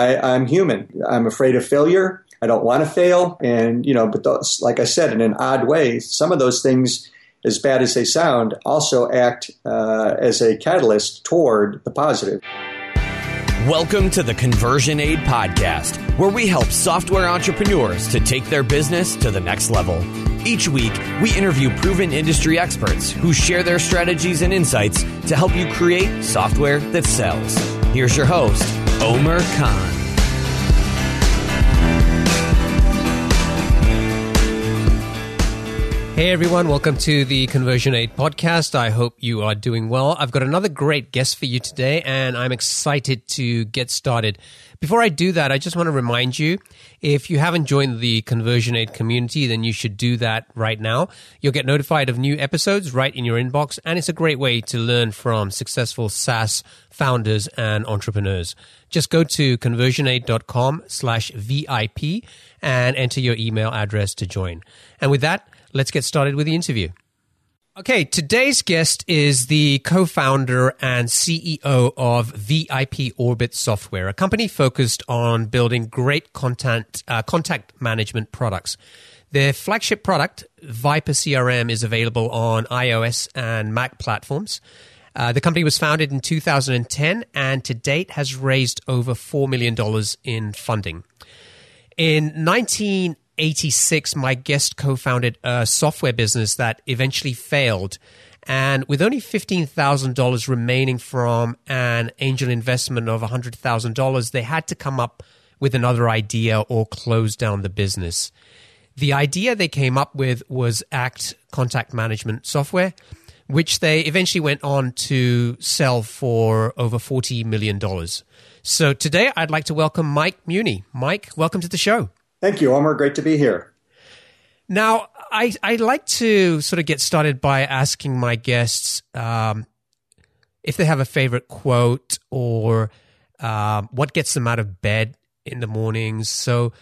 I'm human. I'm afraid of failure. I don't want to fail. And, you know, but those, like I said, in an odd way, some of those things, as bad as they sound, also act as a catalyst toward the positive. Welcome to the Conversion Aid Podcast, where we help software entrepreneurs to take their business to the next level. Each week, we interview proven industry experts who share their strategies and insights to help you create software that sells. Here's your host, Omer Khan. Hey everyone, welcome to the Conversion Aid Podcast. I hope you are doing well. I've got another great guest for you today, and I'm excited to get started. Before I do that, I just want to remind you, if you haven't joined the Conversion Aid community, then you should do that right now. You'll get notified of new episodes right in your inbox, and it's a great way to learn from successful SaaS founders and entrepreneurs. Just go to conversionaid.com/VIP and enter your email address to join. And with that, let's get started with the interview. Okay, today's guest is the co-founder and CEO of VIP Orbit Software, a company focused on building great contact management products. Their flagship product, Vipor CRM, is available on iOS and Mac platforms. The company was founded in 2010 and to date has raised over $4 million in funding. In 1986, my guest co-founded a software business that eventually failed. And with only $15,000 remaining from an angel investment of $100,000, they had to come up with another idea or close down the business. The idea they came up with was ACT contact management software, which they eventually went on to sell for over $40 million. So today, I'd like to welcome Mike Muhney. Mike, welcome to the show. Thank you, Omer. Great to be here. Now, I'd like to sort of get started by asking my guests if they have a favorite quote or what gets them out of bed in the mornings. So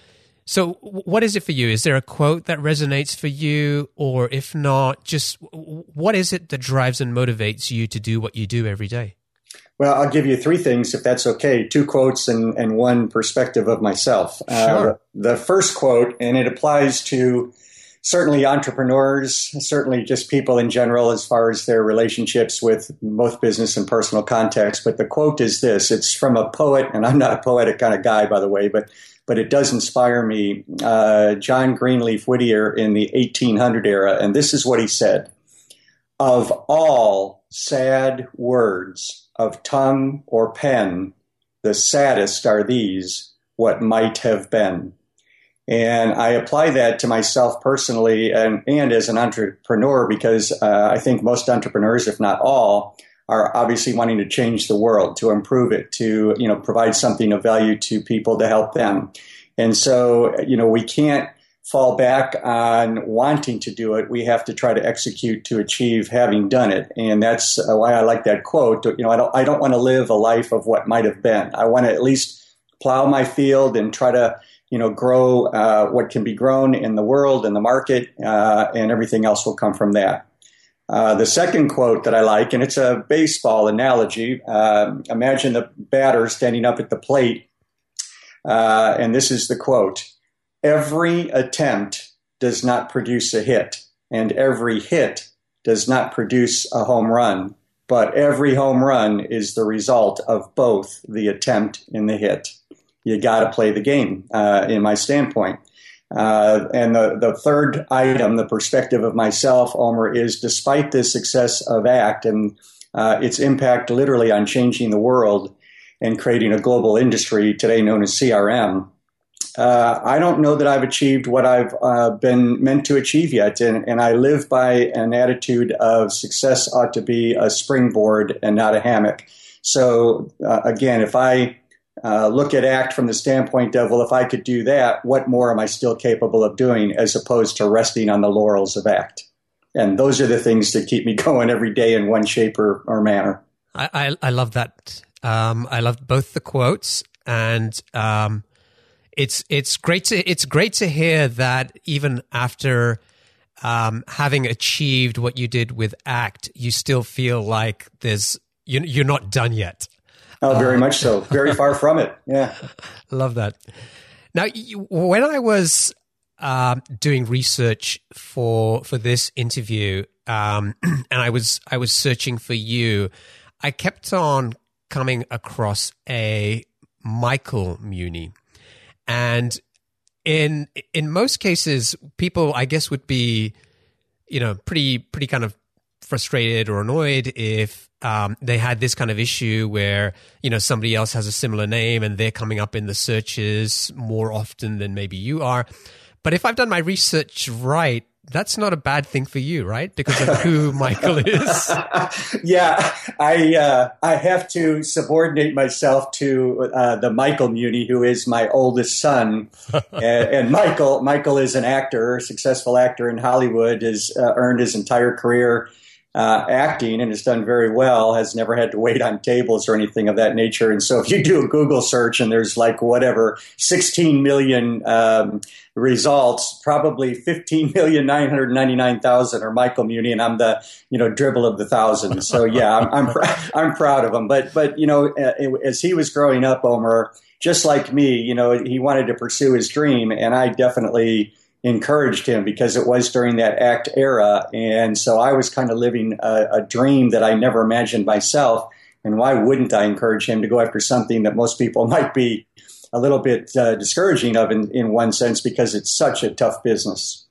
what is it for you? Is there a quote that resonates for you? Or if not, just what is it that drives and motivates you to do what you do every day? Well, I'll give you three things, if that's okay. Two quotes and one perspective of myself. Sure. The first quote, and it applies to certainly entrepreneurs, certainly just people in general as far as their relationships with both business and personal contexts. But the quote is this. It's from a poet, and I'm not a poetic kind of guy, by the way, but it does inspire me. John Greenleaf Whittier in the 1800 era, and this is what he said. Of all sad words of tongue or pen, the saddest are these, what might have been. And I apply that to myself personally and as an entrepreneur because I think most entrepreneurs, if not all, are obviously wanting to change the world, to improve it, to provide something of value to people to help them. And so we can't fall back on wanting to do it. We have to try to execute to achieve having done it. And that's why I like that quote. I don't want to live a life of what might have been. I want to at least plow my field and try to, grow what can be grown in the world and the market, and everything else will come from that. The second quote that I like, and it's a baseball analogy. Imagine the batter standing up at the plate. And this is the quote. Every attempt does not produce a hit, and every hit does not produce a home run, but every home run is the result of both the attempt and the hit. You got to play the game, in my standpoint. And the third item, the perspective of myself, Omer, is despite the success of ACT and its impact literally on changing the world and creating a global industry today known as CRM, I don't know that I've achieved what I've been meant to achieve yet, and I live by an attitude of success ought to be a springboard and not a hammock. So, again, if I look at ACT from the standpoint of, well, if I could do that, what more am I still capable of doing as opposed to resting on the laurels of ACT? And those are the things that keep me going every day in one shape or manner. I love that. I love both the quotes and... It's great to hear that even after having achieved what you did with ACT, you still feel like you're not done yet. Oh, very much so. Very far from it. Yeah. Love that. Now, when I was doing research for this interview, and I was searching for you, I kept on coming across a Michael Muhney. And in most cases, people, I guess, would be, you know, pretty kind of frustrated or annoyed if they had this kind of issue where, you know, somebody else has a similar name and they're coming up in the searches more often than maybe you are. But if I've done my research right, that's not a bad thing for you, right? Because of who Michael is. Yeah, I have to subordinate myself to the Michael Muhney, who is my oldest son. And Michael is an actor, successful actor in Hollywood, has earned his entire career acting and has done very well, has never had to wait on tables or anything of that nature. And so if you do a Google search and there's like whatever, 16 million results, probably 15,999,000 are Michael Muhney, and I'm the, you know, dribble of the thousand. So yeah, I'm proud of him. But you know, as he was growing up, Omer, just like me, you know, he wanted to pursue his dream, and I definitely encouraged him because it was during that ACT era. And so I was kind of living a dream that I never imagined myself. And why wouldn't I encourage him to go after something that most people might be a little bit discouraging of in one sense, because it's such a tough business.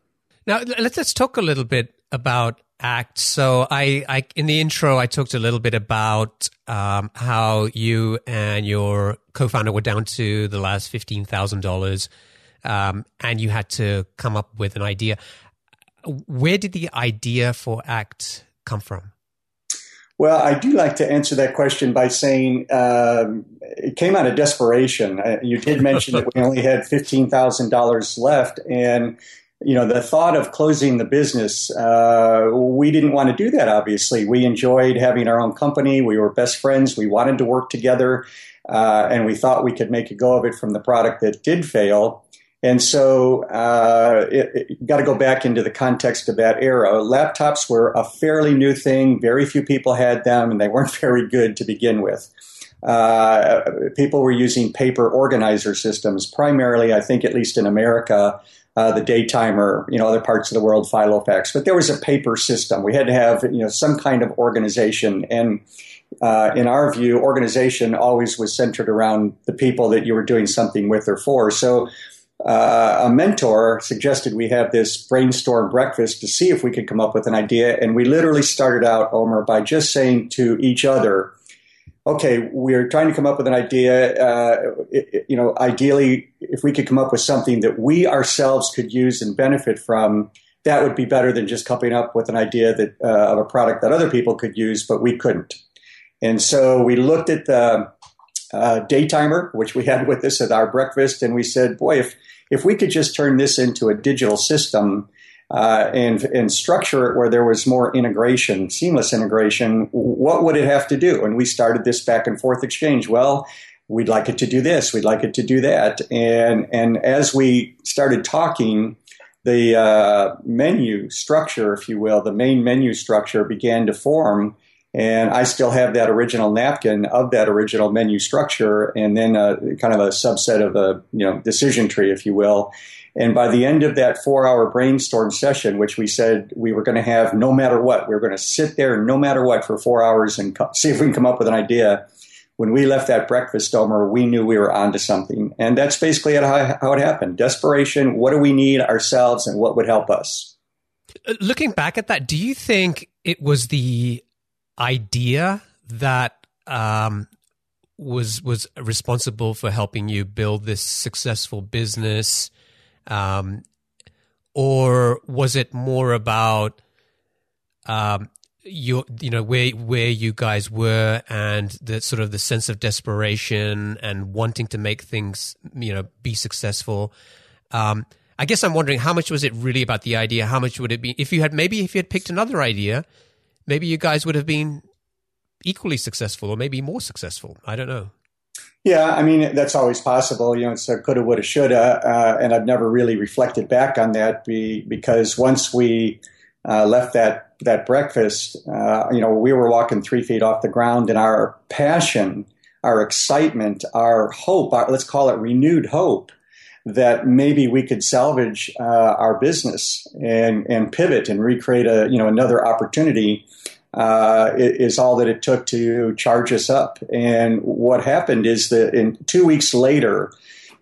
Now, let's talk a little bit about ACT. So I in the intro, I talked a little bit about how you and your co-founder were down to the last $15,000. And you had to come up with an idea. Where did the idea for ACT come from? Well, I do like to answer that question by saying it came out of desperation. You did mention that we only had $15,000 left. And, you know, the thought of closing the business, we didn't want to do that, obviously. We enjoyed having our own company. We were best friends. We wanted to work together. And we thought we could make a go of it from the product that did fail. And so it got to go back into the context of that era. Laptops were a fairly new thing. Very few people had them, and they weren't very good to begin with. People were using paper organizer systems, primarily, I think, at least in America, the Daytimer, you know, other parts of the world, Filofax. But there was a paper system. We had to have, you know, some kind of organization. And in our view, organization always was centered around the people that you were doing something with or for. So a mentor suggested we have this brainstorm breakfast to see if we could come up with an idea. And we literally started out, Omer, by just saying to each other, okay, we're trying to come up with an idea. You know, ideally, if we could come up with something that we ourselves could use and benefit from, that would be better than just coming up with an idea that of a product that other people could use, but we couldn't. And so we looked at the Daytimer, which we had with us at our breakfast. And we said, boy, if we could just turn this into a digital system and structure it where there was more integration, seamless integration, what would it have to do? And we started this back and forth exchange. Well, we'd like it to do this. We'd like it to do that. And as we started talking, the menu structure, if you will, the main menu structure began to form. And I still have that original napkin of that original menu structure, and then kind of a subset of a, you know, decision tree, if you will. And by the end of that 4-hour brainstorm session, which we said we were going to have no matter what, we were going to sit there no matter what for 4 hours and see if we can come up with an idea. When we left that breakfast, Omer, we knew we were onto something. And that's basically how it happened. Desperation, what do we need ourselves and what would help us? Looking back at that, do you think it was the idea that was responsible for helping you build this successful business, or was it more about where you guys were and the sort of the sense of desperation and wanting to make things, you know, be successful? I guess I'm wondering how much was it really about the idea? How much would it be if you had picked another idea? Maybe you guys would have been equally successful or maybe more successful. I don't know. Yeah, I mean, that's always possible. You know, it's a coulda, woulda, shoulda. And I've never really reflected back on that because once we left that breakfast, you know, we were walking 3 feet off the ground, and our passion, our excitement, our hope, our, let's call it renewed hope, that maybe we could salvage our business and pivot and recreate a, you know, another opportunity is all that it took to charge us up. And what happened is that in 2 weeks later,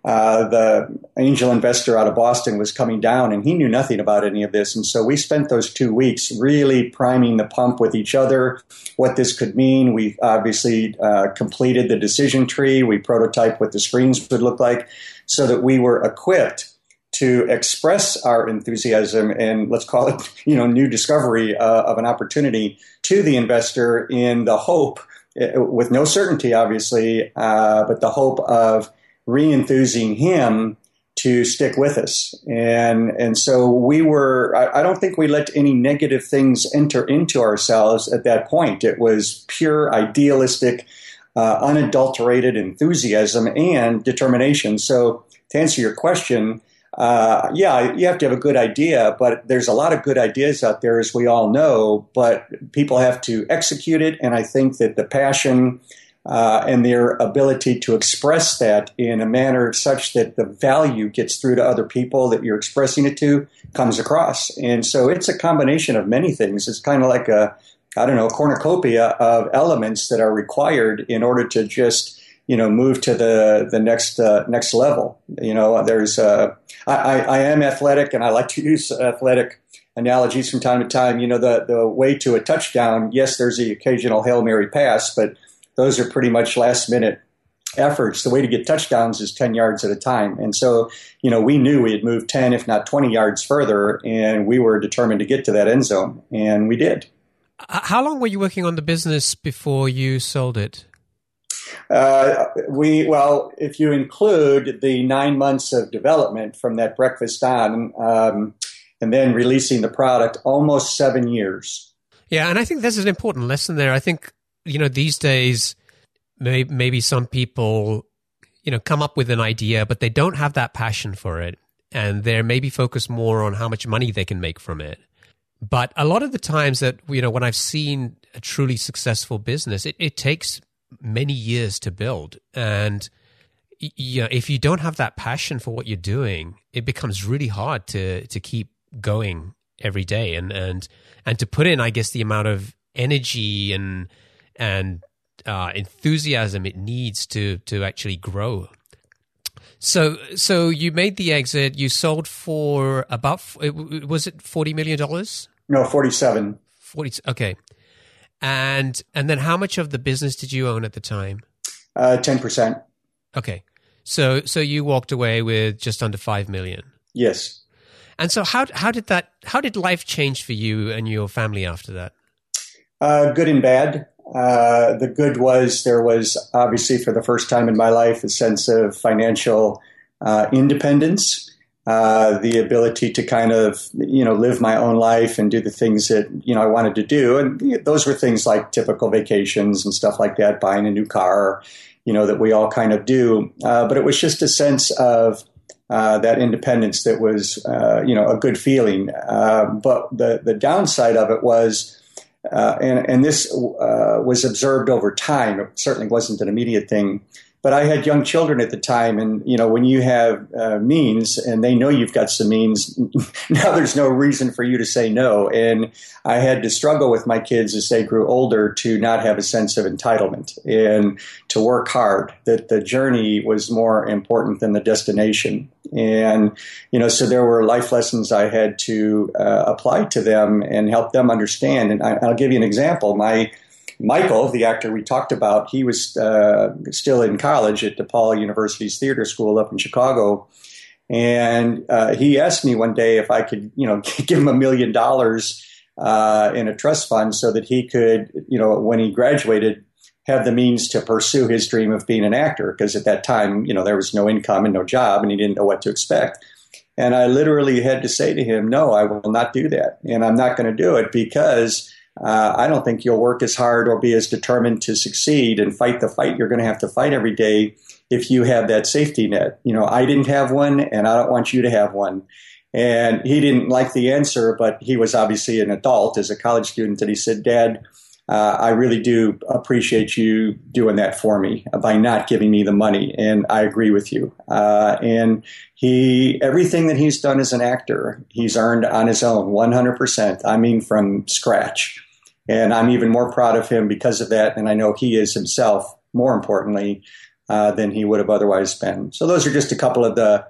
the angel investor out of Boston was coming down, and he knew nothing about any of this. And so we spent those 2 weeks really priming the pump with each other, what this could mean. We obviously completed the decision tree. We prototyped what the screens would look like so that we were equipped to express our enthusiasm and, let's call it, you know, new discovery of an opportunity to the investor in the hope, with no certainty, obviously, but the hope of re-enthusing him to stick with us. And so we were, I don't think we let any negative things enter into ourselves at that point. It was pure idealistic, unadulterated enthusiasm and determination. So to answer your question, yeah, you have to have a good idea, but there's a lot of good ideas out there, as we all know, but people have to execute it. And I think that the passion and their ability to express that in a manner such that the value gets through to other people that you're expressing it to comes across. And so it's a combination of many things. It's kind of like a, I don't know, a cornucopia of elements that are required in order to just, you know, move to the next level. You know, there's, I am athletic, and I like to use athletic analogies from time to time. You know, the way to a touchdown, yes, there's the occasional Hail Mary pass, but those are pretty much last-minute efforts. The way to get touchdowns is 10 yards at a time. And so, you know, we knew we had moved 10, if not 20 yards further, and we were determined to get to that end zone, and we did. How long were you working on the business before you sold it? Well, if you include the 9 months of development from that breakfast on and then releasing the product, almost 7 years. Yeah, and I think this is an important lesson there. I think, you know, these days, maybe some people, you know, come up with an idea, but they don't have that passion for it. And they're maybe focused more on how much money they can make from it. But a lot of the times that, you know, when I've seen a truly successful business, it takes many years to build. And, you know, if you don't have that passion for what you're doing, it becomes really hard to keep going every day and to put in, I guess, the amount of energy and enthusiasm it needs to actually grow. So you made the exit. You sold for about, was it $40 million? No, 47. 40. Okay. And then how much of the business did you own at the time? 10%. Okay. So you walked away with just under $5 million. Yes. And so how did life change for you and your family after that? Good and bad. The good was there was obviously for the first time in my life a sense of financial independence, the ability to kind of, you know, live my own life and do the things that, you know, I wanted to do. And those were things like typical vacations and stuff like that, buying a new car, you know, that we all kind of do. But it was just a sense of that independence that was, you know, a good feeling. But the downside of it was, and this was observed over time. It certainly wasn't an immediate thing, but I had young children at the time, and you know, when you have means and they know you've got some means, now there's no reason for you to say no. And I had to struggle with my kids as they grew older to not have a sense of entitlement and to work hard. That the journey was more important than the destination, and you know, so there were life lessons I had to apply to them and help them understand. And I'll give you an example. Michael, the actor we talked about, he was still in college at DePaul University's theater school up in Chicago. And he asked me one day if I could, you know, give him $1 million in a trust fund so that he could, you know, when he graduated, have the means to pursue his dream of being an actor. Because at that time, you know, there was no income and no job, and he didn't know what to expect. And I literally had to say to him, no, I will not do that. And I'm not going to do it because I don't think you'll work as hard or be as determined to succeed and fight the fight you're going to have to fight every day if you have that safety net. You know, I didn't have one, and I don't want you to have one. And he didn't like the answer, but he was obviously an adult as a college student, and he said, Dad, I really do appreciate you doing that for me by not giving me the money. And I agree with you. And everything that he's done as an actor, he's earned on his own 100%. I mean, from scratch. And I'm even more proud of him because of that. And I know he is himself, more importantly, than he would have otherwise been. So those are just a couple of the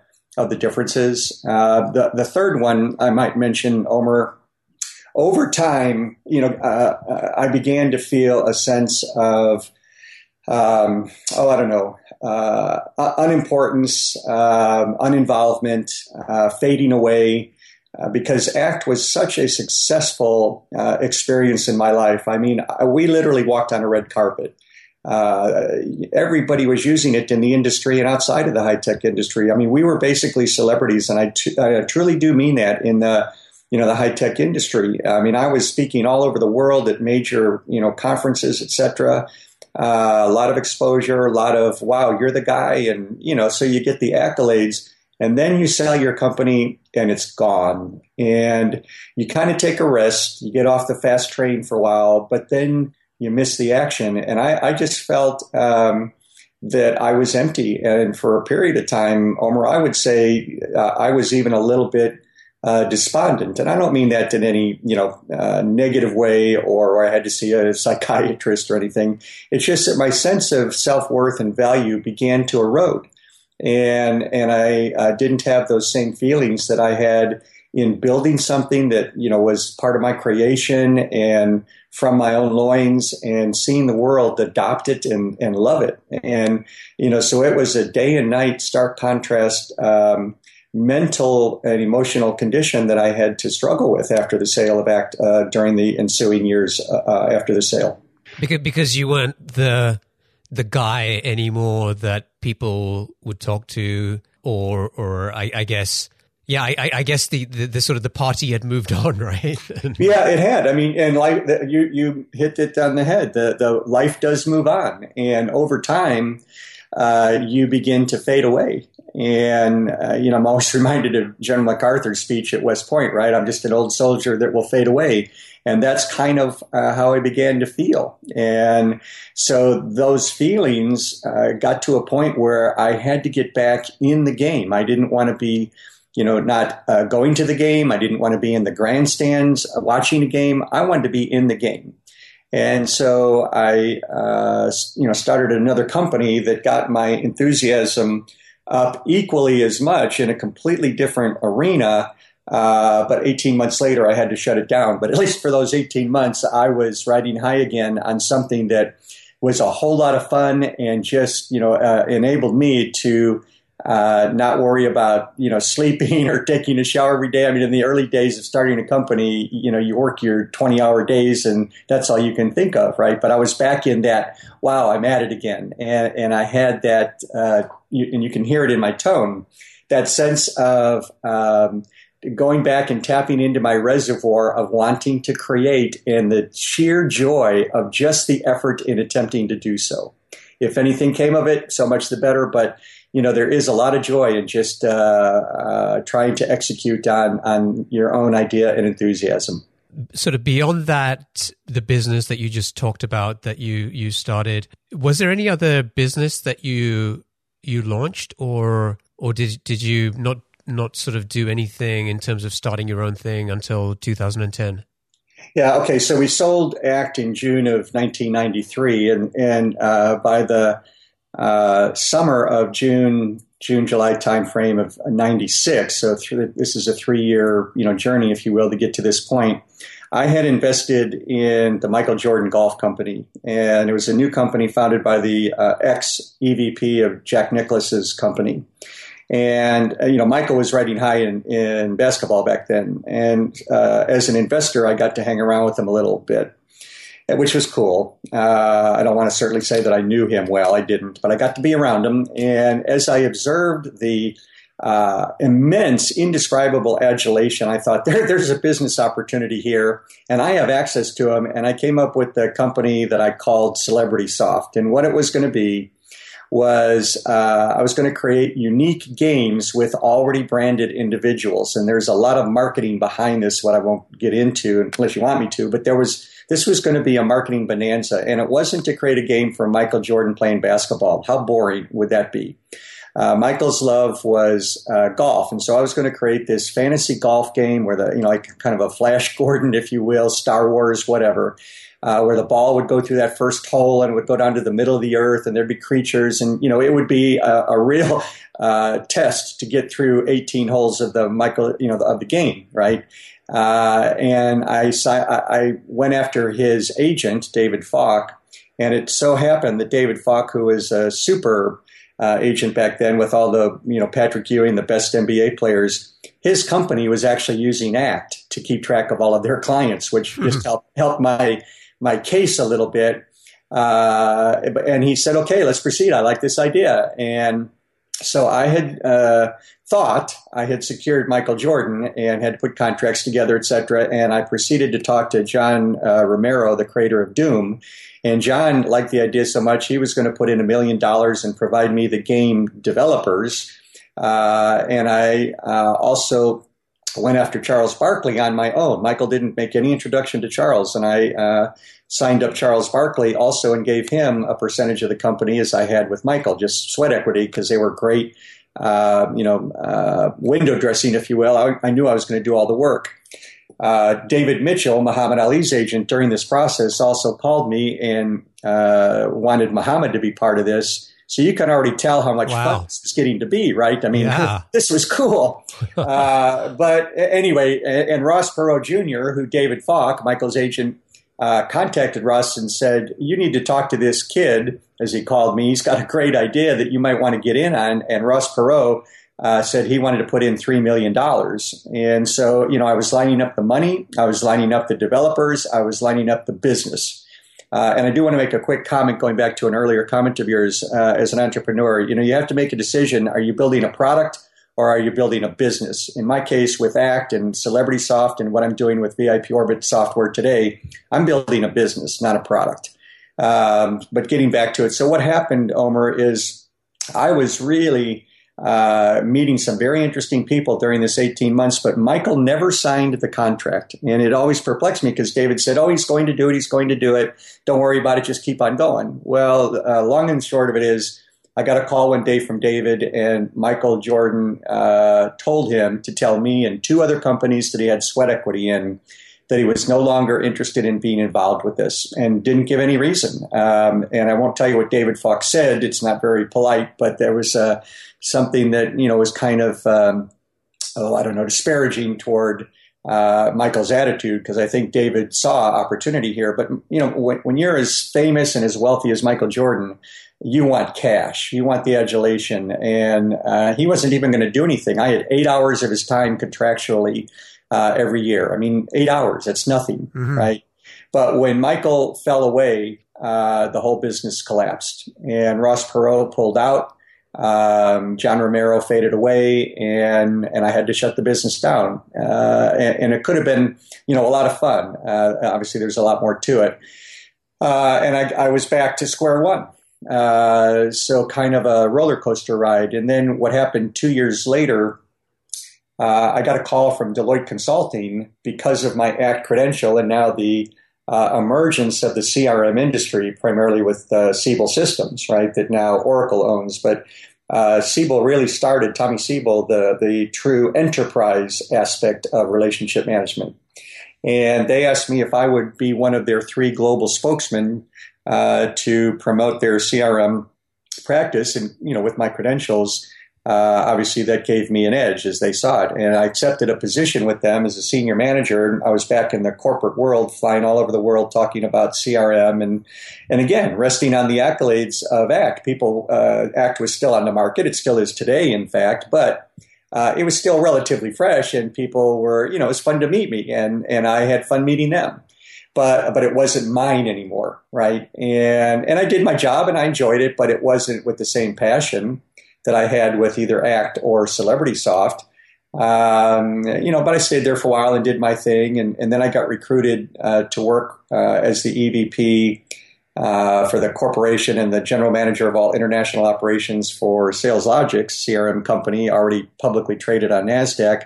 differences. The third one I might mention, Omer, over time, I began to feel a sense of, unimportance, uninvolvement, fading away, because ACT was such a successful experience in my life. I mean, we literally walked on a red carpet. Everybody was using it in the industry and outside of the high-tech industry. I mean, we were basically celebrities, and I truly do mean that in the high-tech industry. I mean, I was speaking all over the world at major, conferences, et cetera. A lot of exposure, a lot of, wow, you're the guy. And, so you get the accolades, and then you sell your company and it's gone. And you kind of take a rest. You get off the fast train for a while, but then you miss the action. And I just felt that I was empty. And for a period of time, Omer, I would say I was even a little bit despondent. And I don't mean that in any, negative way, or I had to see a psychiatrist or anything. It's just that my sense of self-worth and value began to erode. And I didn't have those same feelings that I had in building something that, was part of my creation and from my own loins, and seeing the world adopt it and love it. And, so it was a day and night stark contrast, mental and emotional condition that I had to struggle with after the sale of ACT, during the ensuing years after the sale. Because you weren't the guy anymore that people would talk to, or I guess... Yeah, I guess the sort of the party had moved on, right? Yeah, it had. I mean, and like you hit it on the head. The life does move on, and over time, you begin to fade away. And I'm always reminded of General MacArthur's speech at West Point, right? I'm just an old soldier that will fade away, and that's kind of how I began to feel. And so those feelings got to a point where I had to get back in the game. I didn't want to be not going to the game. I didn't want to be in the grandstands watching a game. I wanted to be in the game. And so I, started another company that got my enthusiasm up equally as much in a completely different arena. But 18 months later, I had to shut it down. But at least for those 18 months, I was riding high again on something that was a whole lot of fun and just, enabled me to not worry about, sleeping or taking a shower every day. I mean, in the early days of starting a company, you work your 20-hour days and that's all you can think of, right? But I was back in that, wow, I'm at it again. And I had that, and you can hear it in my tone, that sense of going back and tapping into my reservoir of wanting to create, and the sheer joy of just the effort in attempting to do so. If anything came of it, so much the better. But there is a lot of joy in just trying to execute on your own idea and enthusiasm. Sort of beyond that, the business that you just talked about that you started, was there any other business that you launched, or did you not sort of do anything in terms of starting your own thing until 2010? Yeah. Okay. So we sold ACT in June of 1993, and by the summer of June, July timeframe of 96. So this is a 3-year, journey, if you will, to get to this point. I had invested in the Michael Jordan Golf Company, and it was a new company founded by the ex-EVP of Jack Nicklaus's company. And, Michael was riding high in basketball back then. And as an investor, I got to hang around with him a little bit, which was cool. I don't want to certainly say that I knew him well. I didn't, but I got to be around him. And as I observed the immense, indescribable adulation, I thought, there's a business opportunity here, and I have access to him. And I came up with the company that I called Celebrity Soft. And what it was going to be was I was going to create unique games with already branded individuals. And there's a lot of marketing behind this, what I won't get into unless you want me to, but this was going to be a marketing bonanza. And it wasn't to create a game for Michael Jordan playing basketball. How boring would that be? Michael's love was golf, and so I was going to create this fantasy golf game where like kind of a Flash Gordon, if you will, Star Wars, whatever, where the ball would go through that first hole and would go down to the middle of the earth, and there'd be creatures, and it would be a real test to get through 18 holes of the of the game, right? And I went after his agent, David Falk, and it so happened that David Falk, who is a super agent back then with all the, Patrick Ewing, the best NBA players, his company was actually using ACT to keep track of all of their clients, which just helped my case a little bit. And he said, okay, let's proceed. I like this idea. And so I had thought I had secured Michael Jordan and had put contracts together, et cetera. And I proceeded to talk to John Romero, the creator of Doom. And John liked the idea so much, he was going to put in $1 million and provide me the game developers. And I also went after Charles Barkley on my own. Michael didn't make any introduction to Charles, and I signed up Charles Barkley also and gave him a percentage of the company as I had with Michael, just sweat equity, because they were great, window dressing, if you will. I knew I was going to do all the work. David Mitchell, Muhammad Ali's agent, during this process also called me and wanted Muhammad to be part of this. So you can already tell how much fun this is getting to be, right? I mean, This was cool. But anyway, and Ross Perot Jr., who David Falk, Michael's agent, contacted Ross and said, you need to talk to this kid, as he called me. He's got a great idea that you might want to get in on. And Ross Perot said he wanted to put in $3 million. And so, I was lining up the money. I was lining up the developers. I was lining up the business. And I do want to make a quick comment going back to an earlier comment of yours as an entrepreneur. You have to make a decision. Are you building a product or are you building a business? In my case with ACT and Celebrity Soft and what I'm doing with VIP Orbit Software today, I'm building a business, not a product. But getting back to it. So what happened, Omer, is I was really meeting some very interesting people during this 18 months, but Michael never signed the contract. And it always perplexed me because David said, oh, he's going to do it. He's going to do it. Don't worry about it. Just keep on going. Well, long and short of it is I got a call one day from David, and Michael Jordan told him to tell me and two other companies that he had sweat equity in that he was no longer interested in being involved with this and didn't give any reason. And I won't tell you what David Fox said. It's not very polite, but there was something that, was kind of, disparaging toward Michael's attitude, because I think David saw opportunity here. But, when you're as famous and as wealthy as Michael Jordan, you want cash. You want the adulation. And he wasn't even going to do anything. I had 8 hours of his time contractually every year. I mean, 8 hours, that's nothing, right? But when Michael fell away, the whole business collapsed. And Ross Perot pulled out. John Romero faded away, and I had to shut the business down. And it could have been, a lot of fun. Obviously, there's a lot more to it. And I was back to square one. So kind of a roller coaster ride. And then what happened 2 years later, I got a call from Deloitte Consulting because of my ACT credential and now the emergence of the CRM industry, primarily with Siebel Systems, right, that now Oracle owns. But Siebel really started, Tommy Siebel, the true enterprise aspect of relationship management. And they asked me if I would be one of their three global spokesmen to promote their CRM practice and, with my credentials. Obviously, that gave me an edge as they saw it. And I accepted a position with them as a senior manager. I was back in the corporate world, flying all over the world, talking about CRM and again, resting on the accolades of ACT. People, ACT was still on the market. It still is today, in fact, but it was still relatively fresh and people were, it was fun to meet me and I had fun meeting them. But it wasn't mine anymore, right? And I did my job and I enjoyed it, but it wasn't with the same passion that I had with either ACT or Celebrity Soft. But I stayed there for a while and did my thing. And then I got recruited to work as the EVP for the corporation and the general manager of all international operations for SalesLogix, CRM company, already publicly traded on NASDAQ.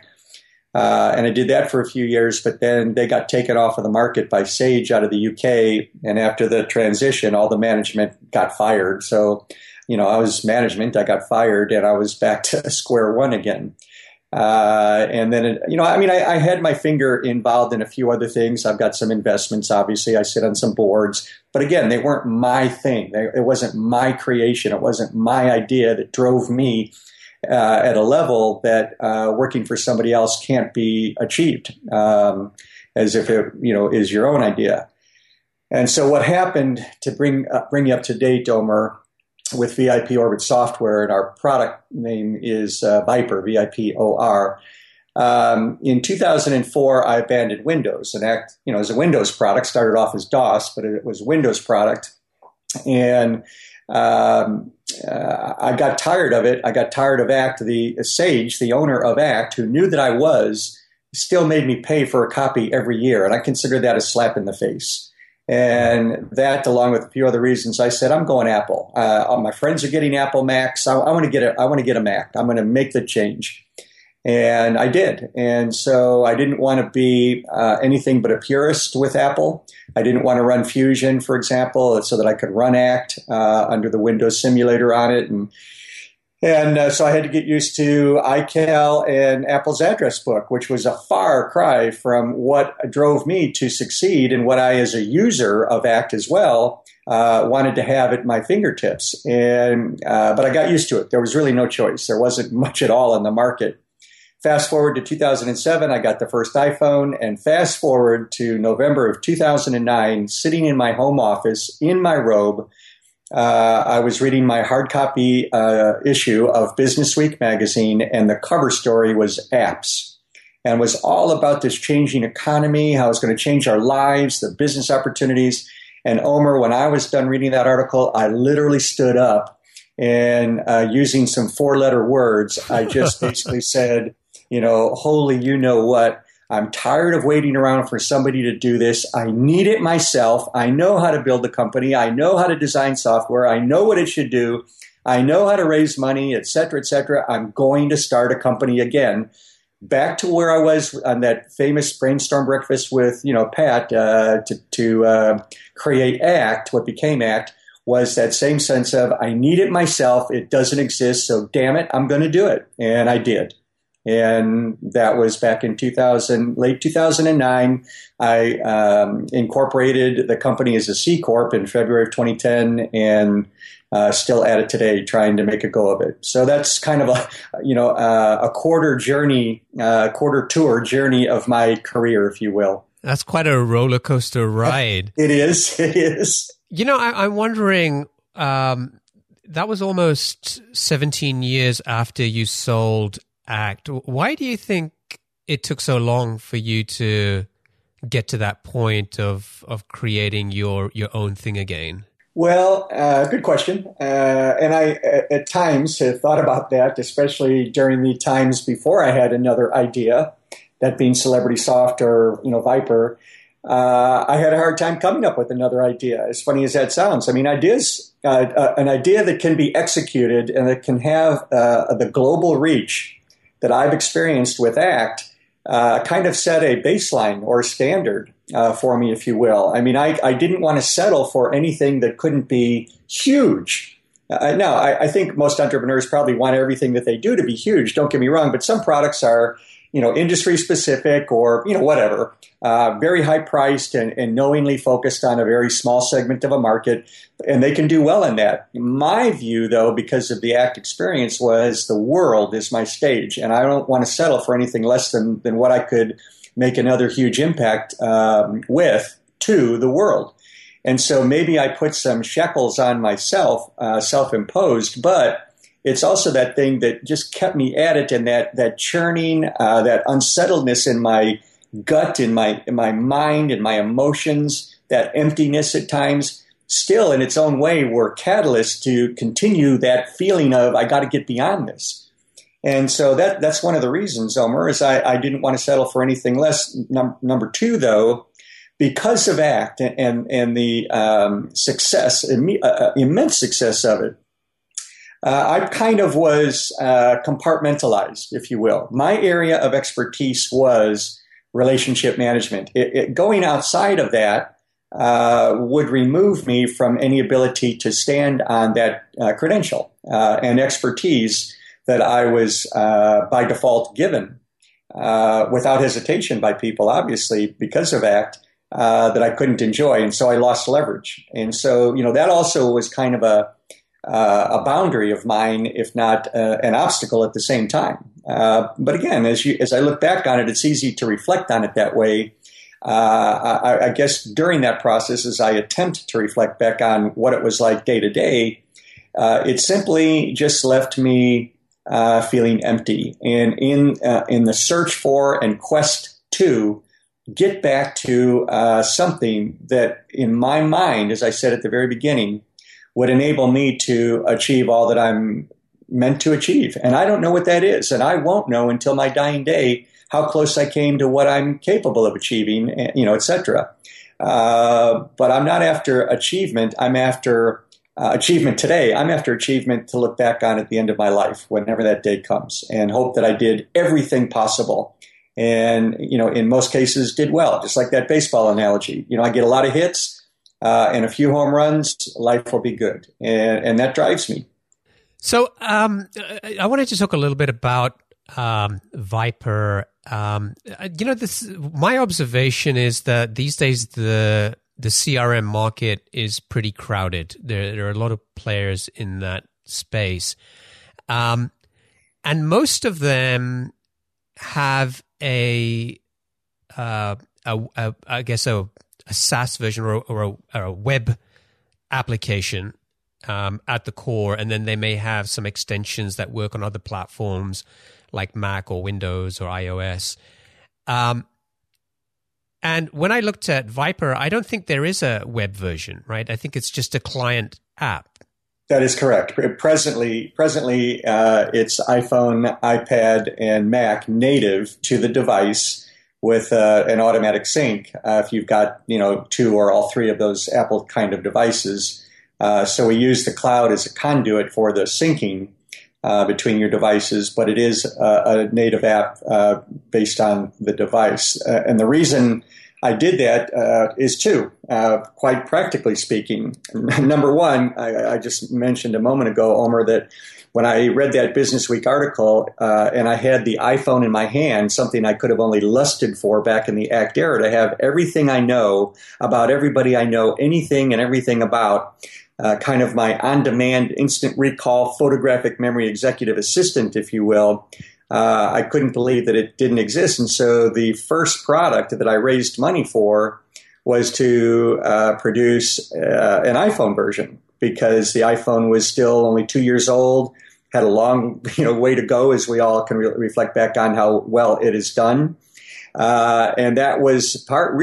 And I did that for a few years, but then they got taken off of the market by Sage out of the UK. And after the transition, all the management got fired. So, you know, I was management, I got fired, and I was back to square one again. And then, I had my finger involved in a few other things. I've got some investments, obviously. I sit on some boards. But again, they weren't my thing. It wasn't my creation. It wasn't my idea that drove me at a level that working for somebody else can't be achieved as if it, is your own idea. And so what happened, to bring you up to date, Omer, with VIP Orbit Software, and our product name is Vipor, V-I-P-O-R. In 2004, I abandoned Windows. And ACT!, it was a Windows product, started off as DOS, but it was a Windows product. And I got tired of it. I got tired of ACT!. The Sage, the owner of ACT!, who knew that I was, still made me pay for a copy every year. And I consider that a slap in the face. And that, along with a few other reasons, I said, I'm going Apple. All my friends are getting Apple Macs. I want to get a Mac. I'm going to make the change. And I did. And so I didn't want to be anything but a purist with Apple. I didn't want to run Fusion, for example, so that I could run ACT under the Windows simulator on it. And so I had to get used to iCal and Apple's address book, which was a far cry from what drove me to succeed and what I, as a user of ACT as well, wanted to have at my fingertips. But I got used to it. There was really no choice. There wasn't much at all on the market. Fast forward to 2007, I got the first iPhone. And fast forward to November of 2009, sitting in my home office in my robe, I was reading my hard copy issue of Business Week magazine, and the cover story was apps, and was all about this changing economy, how it's going to change our lives, the business opportunities. And Omer, when I was done reading that article, I literally stood up and using some 4-letter words, I just basically said, holy, what. I'm tired of waiting around for somebody to do this. I need it myself. I know how to build a company. I know how to design software. I know what it should do. I know how to raise money, et cetera, et cetera. I'm going to start a company again. Back to where I was on that famous brainstorm breakfast with, Pat to create ACT, what became ACT, was that same sense of I need it myself. It doesn't exist. So damn it, I'm going to do it. And I did. And that was back in late 2009. I incorporated the company as a C Corp in February of 2010 and still at it today trying to make a go of it. So that's kind of a quarter tour journey of my career, if you will. That's quite a roller coaster ride. It is. It is. I'm wondering, that was almost 17 years after you sold ACT!. Why do you think it took so long for you to get to that point of creating your own thing again? Well, good question. And I, at times, have thought about that, especially during the times before I had another idea, that being Celebrity Soft or, Vipor. I had a hard time coming up with another idea, as funny as that sounds. I mean, ideas, an idea that can be executed and that can have the global reach that I've experienced with ACT!, kind of set a baseline or standard for me, if you will. I mean, I didn't want to settle for anything that couldn't be huge. I think most entrepreneurs probably want everything that they do to be huge. Don't get me wrong, but some products are, industry specific or, whatever, very high priced and knowingly focused on a very small segment of a market. And they can do well in that. My view, though, because of the ACT! Experience, was the world is my stage. And I don't want to settle for anything less than what I could make another huge impact with to the world. And so maybe I put some shackles on myself, self-imposed, but it's also that thing that just kept me at it, and that churning, that unsettledness in my gut, in my mind, in my emotions, that emptiness at times, still in its own way were catalysts to continue that feeling of, I got to get beyond this. And so that's one of the reasons, Omer, is I didn't want to settle for anything less. Number two, though, because of ACT and the success, immense success of it, I kind of was compartmentalized, if you will. My area of expertise was relationship management. Going outside of that would remove me from any ability to stand on that credential and expertise that I was by default given without hesitation by people, obviously, because of ACT, that I couldn't enjoy. And so I lost leverage. And so, you know, that also was kind of a boundary of mine, if not an obstacle at the same time. But again, as I look back on it, it's easy to reflect on it that way. I guess during that process, as I attempt to reflect back on what it was like day to day, it simply just left me feeling empty. And in the search for and quest to get back to something that, in my mind, as I said at the very beginning, would enable me to achieve all that I'm meant to achieve. And I don't know what that is. And I won't know until my dying day how close I came to what I'm capable of achieving, you know, et cetera. But I'm not after achievement. I'm after achievement today. I'm after achievement to look back on at the end of my life, whenever that day comes, and hope that I did everything possible. And, you know, in most cases did well, just like that baseball analogy. You know, I get a lot of hits. And a few home runs, life will be good. And that drives me. So I wanted to talk a little bit about Vipor. You know, my observation is that these days the CRM market is pretty crowded. There are a lot of players in that space. And most of them have a SaaS version or a web application at the core, and then they may have some extensions that work on other platforms like Mac or Windows or iOS. And when I looked at Vipor, I don't think there is a web version, right? I think it's just a client app. That is correct. Presently, it's iPhone, iPad, and Mac native to the device, with an automatic sync if you've got, you know, two or all three of those Apple kind of devices. So we use the cloud as a conduit for the syncing between your devices, but it is a native app based on the device. And the reason I did that is two, quite practically speaking. Number one, I just mentioned a moment ago, Omer, that when I read that Business Week article and I had the iPhone in my hand, something I could have only lusted for back in the ACT era, to have everything I know about everybody I know anything and everything about, kind of my on-demand, instant recall, photographic memory executive assistant, if you will, I couldn't believe that it didn't exist. And so the first product that I raised money for was to produce an iPhone version, because the iPhone was still only 2 years old, had a long, you know, way to go, as we all can reflect back on how well it is done. And that was part of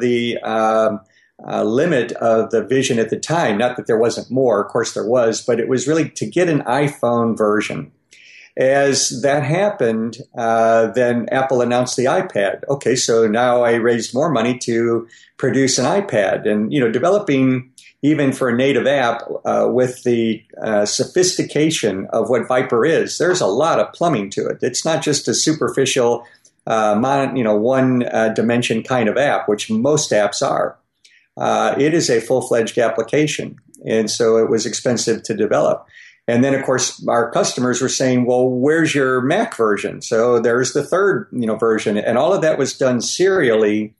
the limit of the vision at the time. Not that there wasn't more, of course there was, but it was really to get an iPhone version. As that happened, then Apple announced the iPad. Okay, so now I raised more money to produce an iPad. And, you know, developing even for a native app with the sophistication of what Vipor is, there's a lot of plumbing to it. It's not just a superficial, one-dimension kind of app, which most apps are. It is a full-fledged application, and so it was expensive to develop. And then, of course, our customers were saying, well, where's your Mac version? So there's the third, you know, version. And all of that was done serially,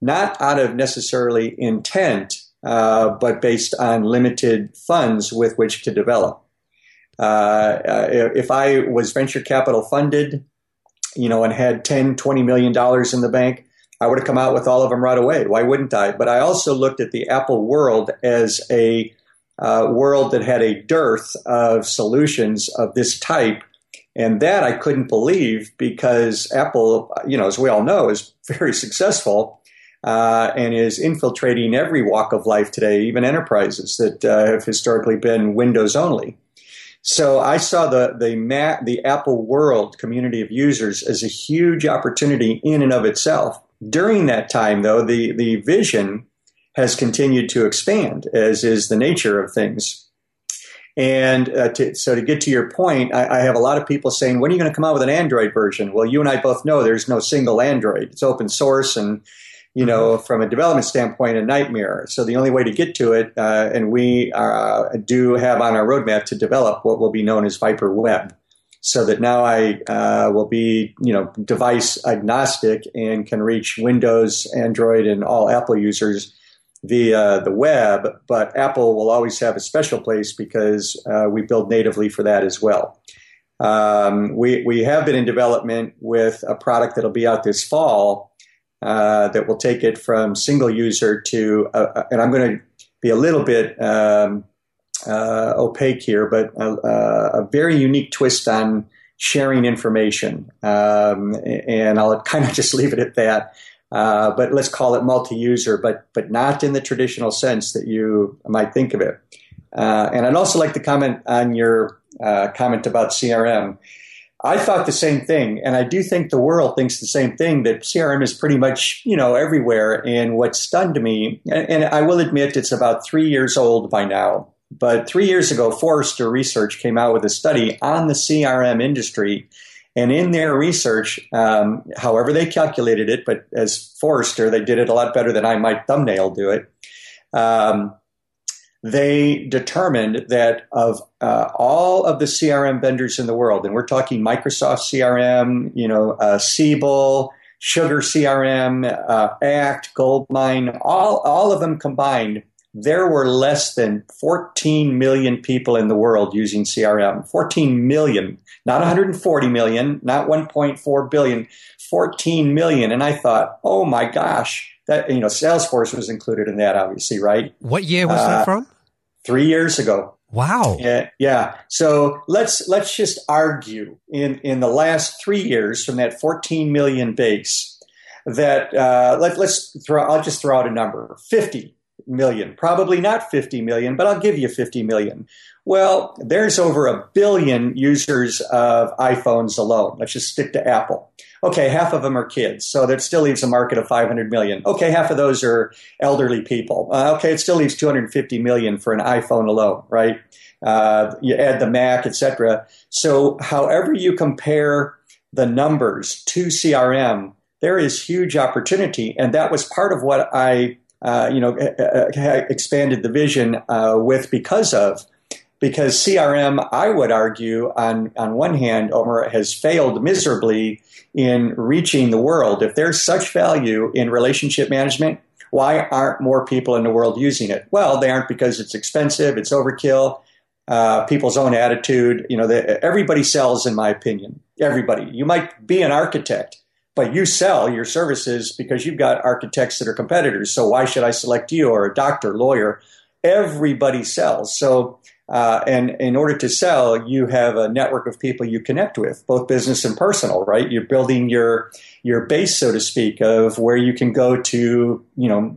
not out of necessarily intent, but based on limited funds with which to develop. If I was venture capital funded, you know, and had $10, $20 million in the bank, I would have come out with all of them right away. Why wouldn't I? But I also looked at the Apple world as a world that had a dearth of solutions of this type. And that I couldn't believe, because Apple, you know, as we all know, is very successful and is infiltrating every walk of life today, even enterprises that have historically been Windows only. So I saw the Apple world community of users as a huge opportunity in and of itself. During that time, though, the vision has continued to expand, as is the nature of things. And so to get to your point, I have a lot of people saying, when are you going to come out with an Android version? Well, you and I both know there's no single Android. It's open source and, you know, from a development standpoint, a nightmare. So the only way to get to it, and we do have on our roadmap to develop what will be known as Vipor Web, so that now I will be, you know, device agnostic and can reach Windows, Android, and all Apple users via the web, but Apple will always have a special place because we build natively for that as well. We have been in development with a product that'll be out this fall that will take it from single user to, and I'm going to be a little bit opaque here, but a very unique twist on sharing information. And I'll kind of just leave it at that. But let's call it multi-user, but not in the traditional sense that you might think of it. And I'd also like to comment on your comment about CRM. I thought the same thing, and I do think the world thinks the same thing, that CRM is pretty much, you know, everywhere. And what stunned me, and I will admit it's about 3 years old by now, but 3 years ago, Forrester Research came out with a study on the CRM industry. And in their research, however they calculated it, but as Forrester, they did it a lot better than I might thumbnail do it. They determined that of all of the CRM vendors in the world, and we're talking Microsoft CRM, you know, Siebel, Sugar CRM, ACT!, Goldmine, all of them combined, there were less than 14 million people in the world using CRM. 14 million, not 140 million, not 1.4 billion, 14 million. And I thought, oh my gosh, that, you know, Salesforce was included in that, obviously, right? What year was that from? 3 years ago. Wow. Yeah. So let's just argue in the last 3 years from that 14 million base that I'll just throw out a number, 50 million, probably not 50 million, but I'll give you 50 million. Well, there's over 1 billion users of iPhones alone. Let's just stick to Apple. Okay, half of them are kids, so that still leaves a market of 500 million. Okay, half of those are elderly people. Okay, it still leaves 250 million for an iPhone alone, right? You add the Mac, etc. So however you compare the numbers to CRM, there is huge opportunity, and that was part of what I expanded the vision with because CRM, I would argue, on one hand, Omer, has failed miserably in reaching the world. If there's such value in relationship management, why aren't more people in the world using it? Well, they aren't because it's expensive, it's overkill, people's own attitude. You know, everybody sells, in my opinion. Everybody. You might be an architect, but you sell your services because you've got architects that are competitors. So why should I select you, or a doctor, lawyer? Everybody sells. So, and in order to sell, you have a network of people you connect with, both business and personal, right? You're building your base, so to speak, of where you can go to, you know,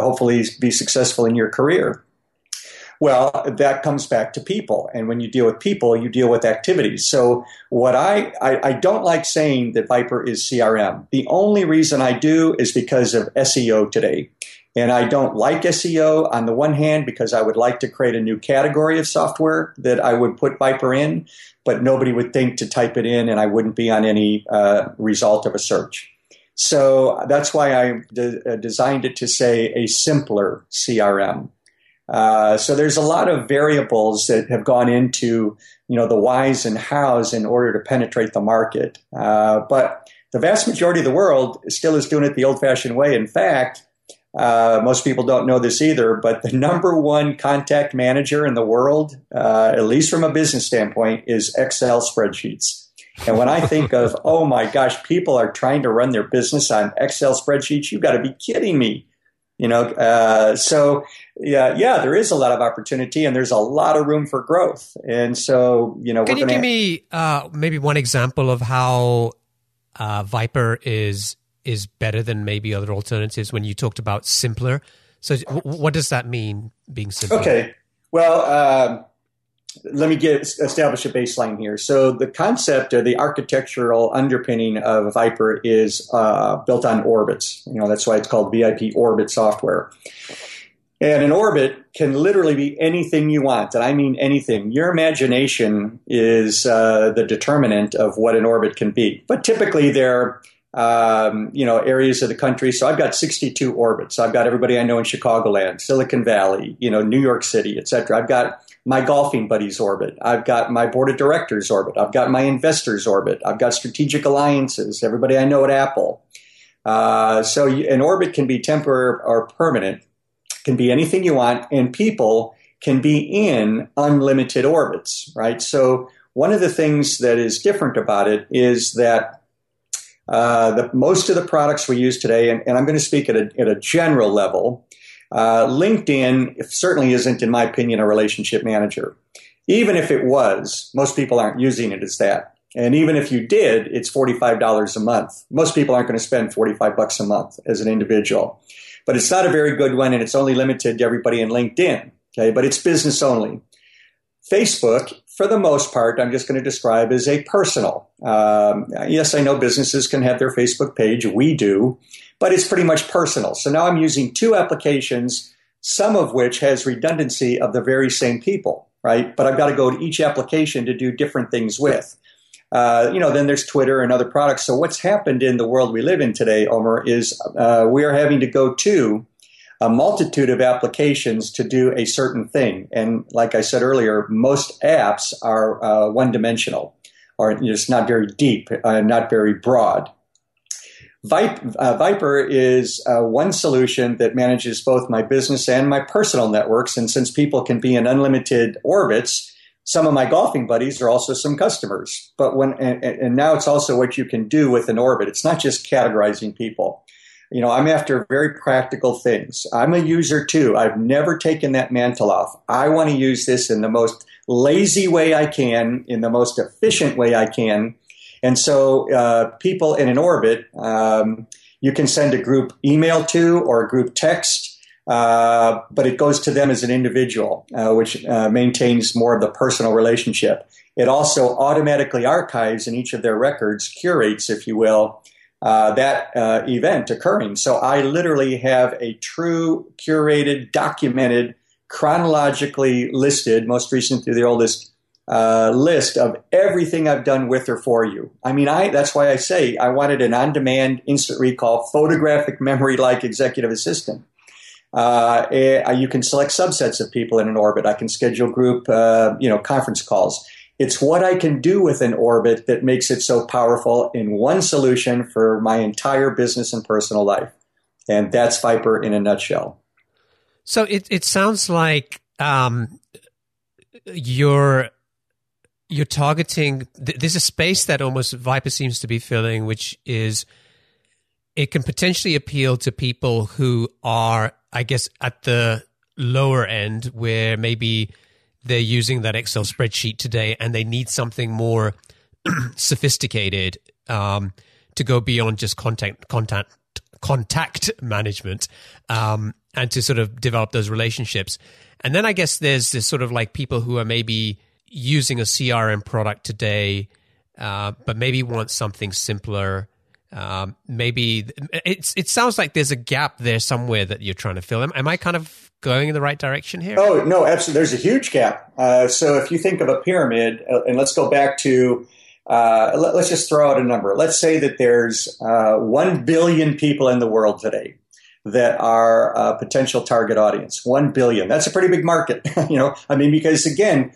hopefully be successful in your career. Well, that comes back to people. And when you deal with people, you deal with activities. So what I don't like saying that Vipor is CRM. The only reason I do is because of SEO today. And I don't like SEO on the one hand, because I would like to create a new category of software that I would put Vipor in, but nobody would think to type it in and I wouldn't be on any result of a search. So that's why I designed it to say a simpler CRM. So there's a lot of variables that have gone into, you know, the whys and hows in order to penetrate the market. But the vast majority of the world still is doing it the old-fashioned way. In fact, most people don't know this either, but the number one contact manager in the world, at least from a business standpoint, is Excel spreadsheets. And when I think of, oh my gosh, people are trying to run their business on Excel spreadsheets, you've got to be kidding me. You know, so yeah, there is a lot of opportunity and there's a lot of room for growth. And so, you know, can you give me maybe one example of how Vipor is better than maybe other alternatives when you talked about simpler? So, what does that mean, being simpler? Okay, well, let me establish a baseline here. So the concept of the architectural underpinning of Vipor is built on orbits. You know, that's why it's called VIP Orbit Software. And an orbit can literally be anything you want, and I mean anything. Your imagination is the determinant of what an orbit can be. But typically they're, areas of the country. So I've got 62 orbits. I've got everybody I know in Chicagoland, Silicon Valley, you know, New York City, et cetera. I've got my golfing buddies orbit. I've got my board of directors orbit. I've got my investors orbit. I've got strategic alliances, everybody I know at Apple. So an orbit can be temporary or permanent. Can be anything you want, and people can be in unlimited orbits, right? So one of the things that is different about it is that most of the products we use today, and I'm going to speak at a general level, LinkedIn certainly isn't, in my opinion, a relationship manager. Even if it was, most people aren't using it as that. And even if you did, it's $45 a month. Most people aren't going to spend $45 a month as an individual. But it's not a very good one, and it's only limited to everybody in LinkedIn, okay? But it's business only. Facebook, for the most part, I'm just going to describe as a personal. Yes, I know businesses can have their Facebook page. We do. But it's pretty much personal. So now I'm using two applications, some of which has redundancy of the very same people, right? But I've got to go to each application to do different things with. Then there's Twitter and other products. So what's happened in the world we live in today, Omer, is we are having to go to a multitude of applications to do a certain thing. And like I said earlier, most apps are one-dimensional, or just not very deep, not very broad. Vipor is one solution that manages both my business and my personal networks. And since people can be in unlimited orbits, some of my golfing buddies are also some customers, but and now it's also what you can do with an orbit. It's not just categorizing people. You know, I'm after very practical things. I'm a user too. I've never taken that mantle off. I want to use this in the most lazy way I can, in the most efficient way I can. And so people in an orbit, you can send a group email to or a group text. But it goes to them as an individual, which maintains more of the personal relationship. It also automatically archives in each of their records, curates, if you will, that event occurring. So I literally have a true curated, documented, chronologically listed, most recent through the oldest, list of everything I've done with or for you. I mean, that's why I say I wanted an on-demand, instant recall, photographic memory-like executive assistant. You can select subsets of people in an orbit. I can schedule group, conference calls. It's what I can do with an orbit that makes it so powerful in one solution for my entire business and personal life. And that's Vipor in a nutshell. So it sounds like you're targeting, there's a space that almost Vipor seems to be filling, which is it can potentially appeal to people who are, I guess, at the lower end, where maybe they're using that Excel spreadsheet today and they need something more sophisticated to go beyond just contact management and to sort of develop those relationships. And then I guess there's this sort of like people who are maybe using a CRM product today, but maybe want something simpler. Maybe it sounds like there's a gap there somewhere that you're trying to fill. Am I kind of going in the right direction here? Oh, no, absolutely. There's a huge gap. So if you think of a pyramid, and let's go back to, let's just throw out a number. Let's say that there's 1 billion people in the world today that are a potential target audience. 1 billion. That's a pretty big market, you know, I mean, because again,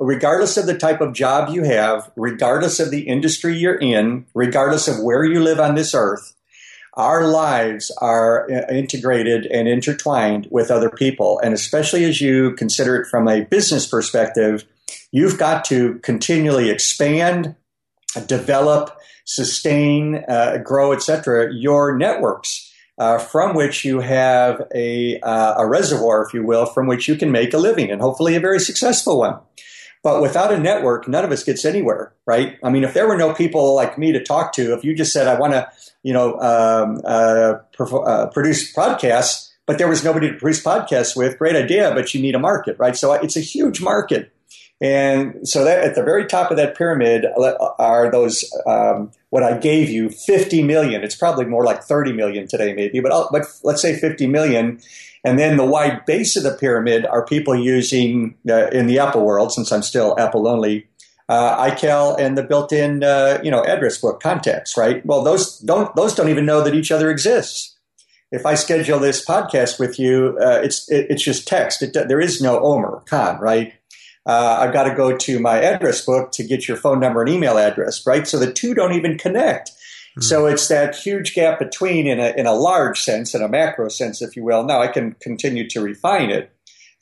regardless of the type of job you have, regardless of the industry you're in, regardless of where you live on this earth, our lives are integrated and intertwined with other people. And especially as you consider it from a business perspective, you've got to continually expand, develop, sustain, grow, etc., your networks. From which you have a reservoir, if you will, from which you can make a living, and hopefully a very successful one. But without a network, none of us gets anywhere, right? I mean, if there were no people like me to talk to, if you just said, I want to, produce podcasts, but there was nobody to produce podcasts with, great idea, but you need a market, right? So it's a huge market. And so that at the very top of that pyramid are those what I gave you, 50 million. It's probably more like 30 million today, maybe, but let's say 50 million. And then the wide base of the pyramid are people using in the Apple world, since I'm still Apple only, iCal and the built-in address book contacts, right? Well, those don't even know that each other exists. If I schedule this podcast with you, it's just text. There is no Omer Khan, right? I've got to go to my address book to get your phone number and email address, right? So the two don't even connect. Mm-hmm. So it's that huge gap between in a large sense, in a macro sense, if you will. Now I can continue to refine it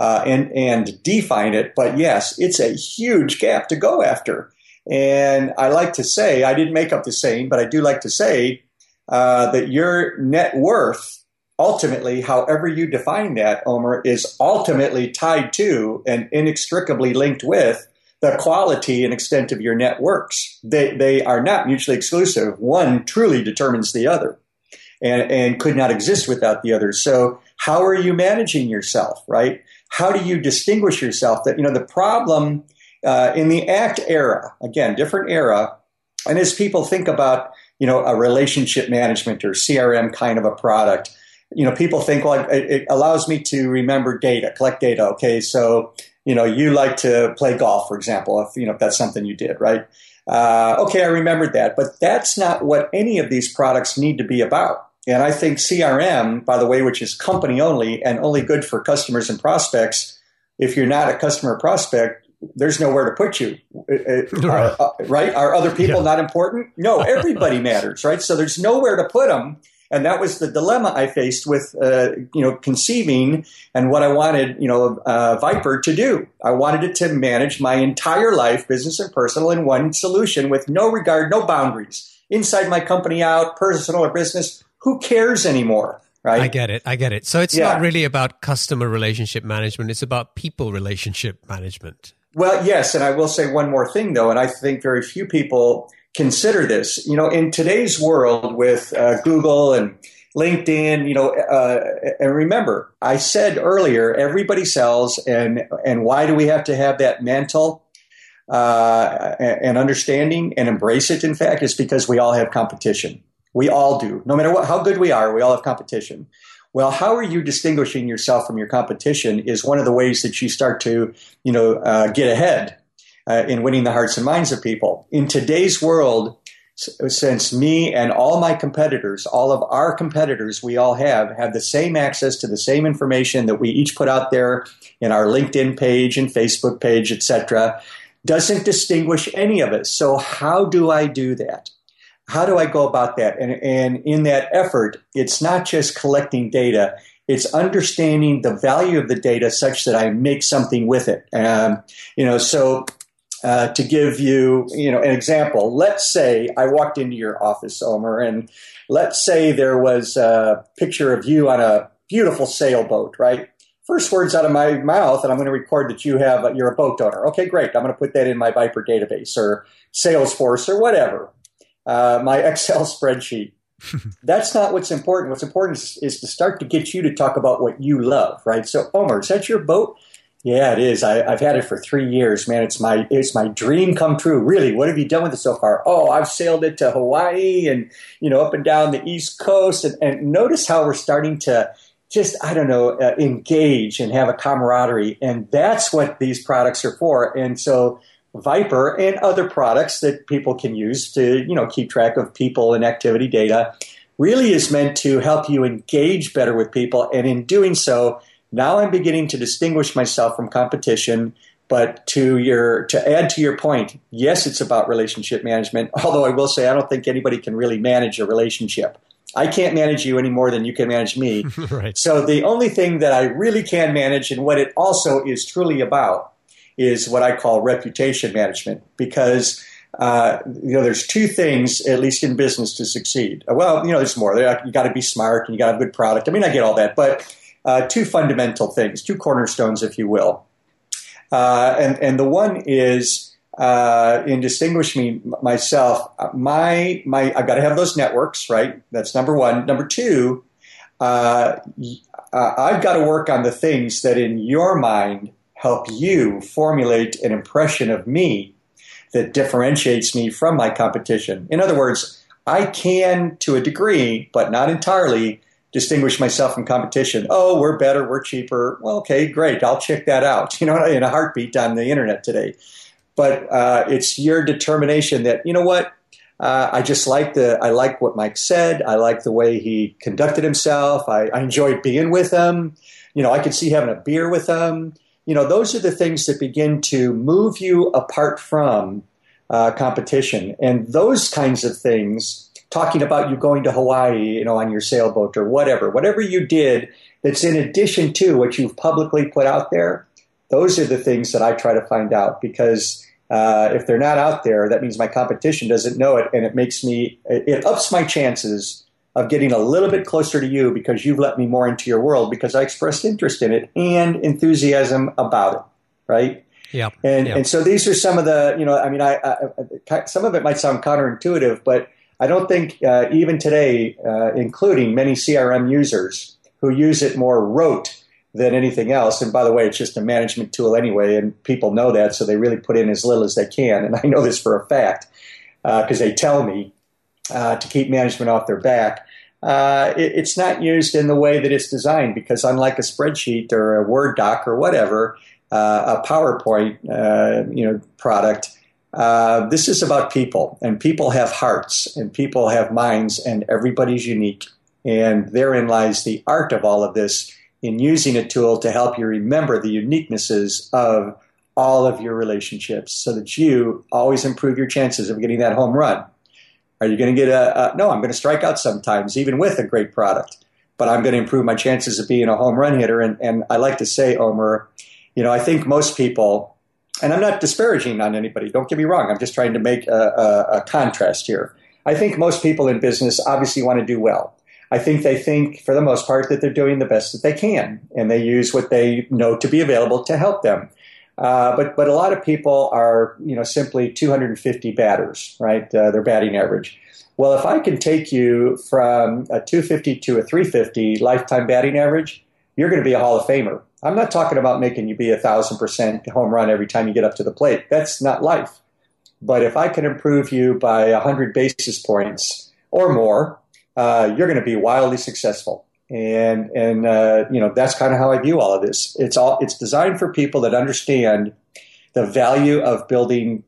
and define it, but yes, it's a huge gap to go after. And I like to say, I didn't make up the saying, but I do like to say that your net worth, ultimately, however you define that, Omer, is ultimately tied to and inextricably linked with the quality and extent of your networks. They are not mutually exclusive. One truly determines the other and could not exist without the other. So how are you managing yourself, right? How do you distinguish yourself? That, you know, the problem in the ACT era, again, different era, and as people think about, a relationship management or CRM kind of a product, people think, well, it allows me to remember data, collect data. Okay, so, you like to play golf, for example, if that's something you did, right? Okay, I remembered that. But that's not what any of these products need to be about. And I think CRM, by the way, which is company only and only good for customers and prospects, if you're not a customer prospect, there's nowhere to put you, right? Are other people not important? No, everybody matters, right? So there's nowhere to put them. And that was the dilemma I faced with, conceiving and what I wanted, Vipor to do. I wanted it to manage my entire life, business and personal, in one solution with no regard, no boundaries. Inside my company, out, personal or business, who cares anymore, right? I get it. So it's not really about customer relationship management. It's about people relationship management. Well, yes. And I will say one more thing, though, and I think very few people consider this. In today's world with Google and LinkedIn, and remember, I said earlier, everybody sells, and why do we have to have that mantle and understanding and embrace it? In fact, it's because we all have competition. We all do. No matter how good we are, we all have competition. Well, how are you distinguishing yourself from your competition is one of the ways that you start to, get ahead in winning the hearts and minds of people. In today's world, since me and all my competitors, all of our competitors, we all have the same access to the same information that we each put out there in our LinkedIn page and Facebook page, etc., doesn't distinguish any of us. So how do I do that? How do I go about that? And in that effort, it's not just collecting data. It's understanding the value of the data such that I make something with it. To give you, an example, let's say I walked into your office, Omer, and let's say there was a picture of you on a beautiful sailboat, right? First words out of my mouth, and I'm going to record that you're a boat owner. Okay, great. I'm going to put that in my Vipor database or Salesforce or whatever, my Excel spreadsheet. That's not what's important. What's important is to start to get you to talk about what you love, right? So, Omer, is that your boat? Yeah, it is. I've had it for 3 years, man. It's my dream come true. Really, what have you done with it so far? Oh, I've sailed it to Hawaii and, up and down the East Coast. And notice how we're starting to just, engage and have a camaraderie. And that's what these products are for. And so Vipor and other products that people can use to, keep track of people and activity data really is meant to help you engage better with people. And in doing so, now I'm beginning to distinguish myself from competition, but to add to your point, yes, it's about relationship management, although I will say I don't think anybody can really manage a relationship. I can't manage you any more than you can manage me. Right. So the only thing that I really can manage and what it also is truly about is what I call reputation management, because there's two things, at least in business, to succeed. Well, there's more. You got to be smart and you got to have a good product. I mean, I get all that, but two fundamental things, two cornerstones, if you will. And the one is, in distinguishing myself, I've got to have those networks, right? That's number one. Number two, I've got to work on the things that in your mind help you formulate an impression of me that differentiates me from my competition. In other words, I can, to a degree, but not entirely, distinguish myself from competition. Oh, we're better, we're cheaper. Well, okay, great. I'll check that out, you know, in a heartbeat on the internet today. But it's your determination that, you know what, I like what Mike said. I like the way he conducted himself. I enjoyed being with him. You know, I could see having a beer with him. You know, those are the things that begin to move you apart from competition. And those kinds of things, talking about you going to Hawaii, you know, on your sailboat or whatever you did that's in addition to what you've publicly put out there, those are the things that I try to find out, because if they're not out there, that means my competition doesn't know it, and it ups my chances of getting a little bit closer to you because you've let me more into your world because I expressed interest in it and enthusiasm about it, right? Yeah. And so these are some of the, you know, I mean, I some of it might sound counterintuitive, but I don't think even today, including many CRM users who use it more rote than anything else. And by the way, it's just a management tool anyway, and people know that, so they really put in as little as they can. And I know this for a fact because they tell me to keep management off their back. It's not used in the way that it's designed, because unlike a spreadsheet or a Word doc or whatever, a PowerPoint product, this is about people, and people have hearts, and people have minds, and everybody's unique. And therein lies the art of all of this, in using a tool to help you remember the uniquenesses of all of your relationships so that you always improve your chances of getting that home run. Are you going to get no, I'm going to strike out sometimes, even with a great product, but I'm going to improve my chances of being a home run hitter. And I like to say, Omer, you know, I think most people, and I'm not disparaging on anybody, don't get me wrong, I'm just trying to make a contrast here. I think most people in business obviously want to do well. I think they think, for the most part, that they're doing the best that they can, and they use what they know to be available to help them. But a lot of people are, you know, simply 250 batters, right? Their batting average. Well, if I can take you from a 250 to a 350 lifetime batting average, you're going to be a Hall of Famer. I'm not talking about making you be 1,000% home run every time you get up to the plate. That's not life. But if I can improve you by 100 basis points or more, you're going to be wildly successful. And you know, that's kind of how I view all of this. It's designed for people that understand the value of building,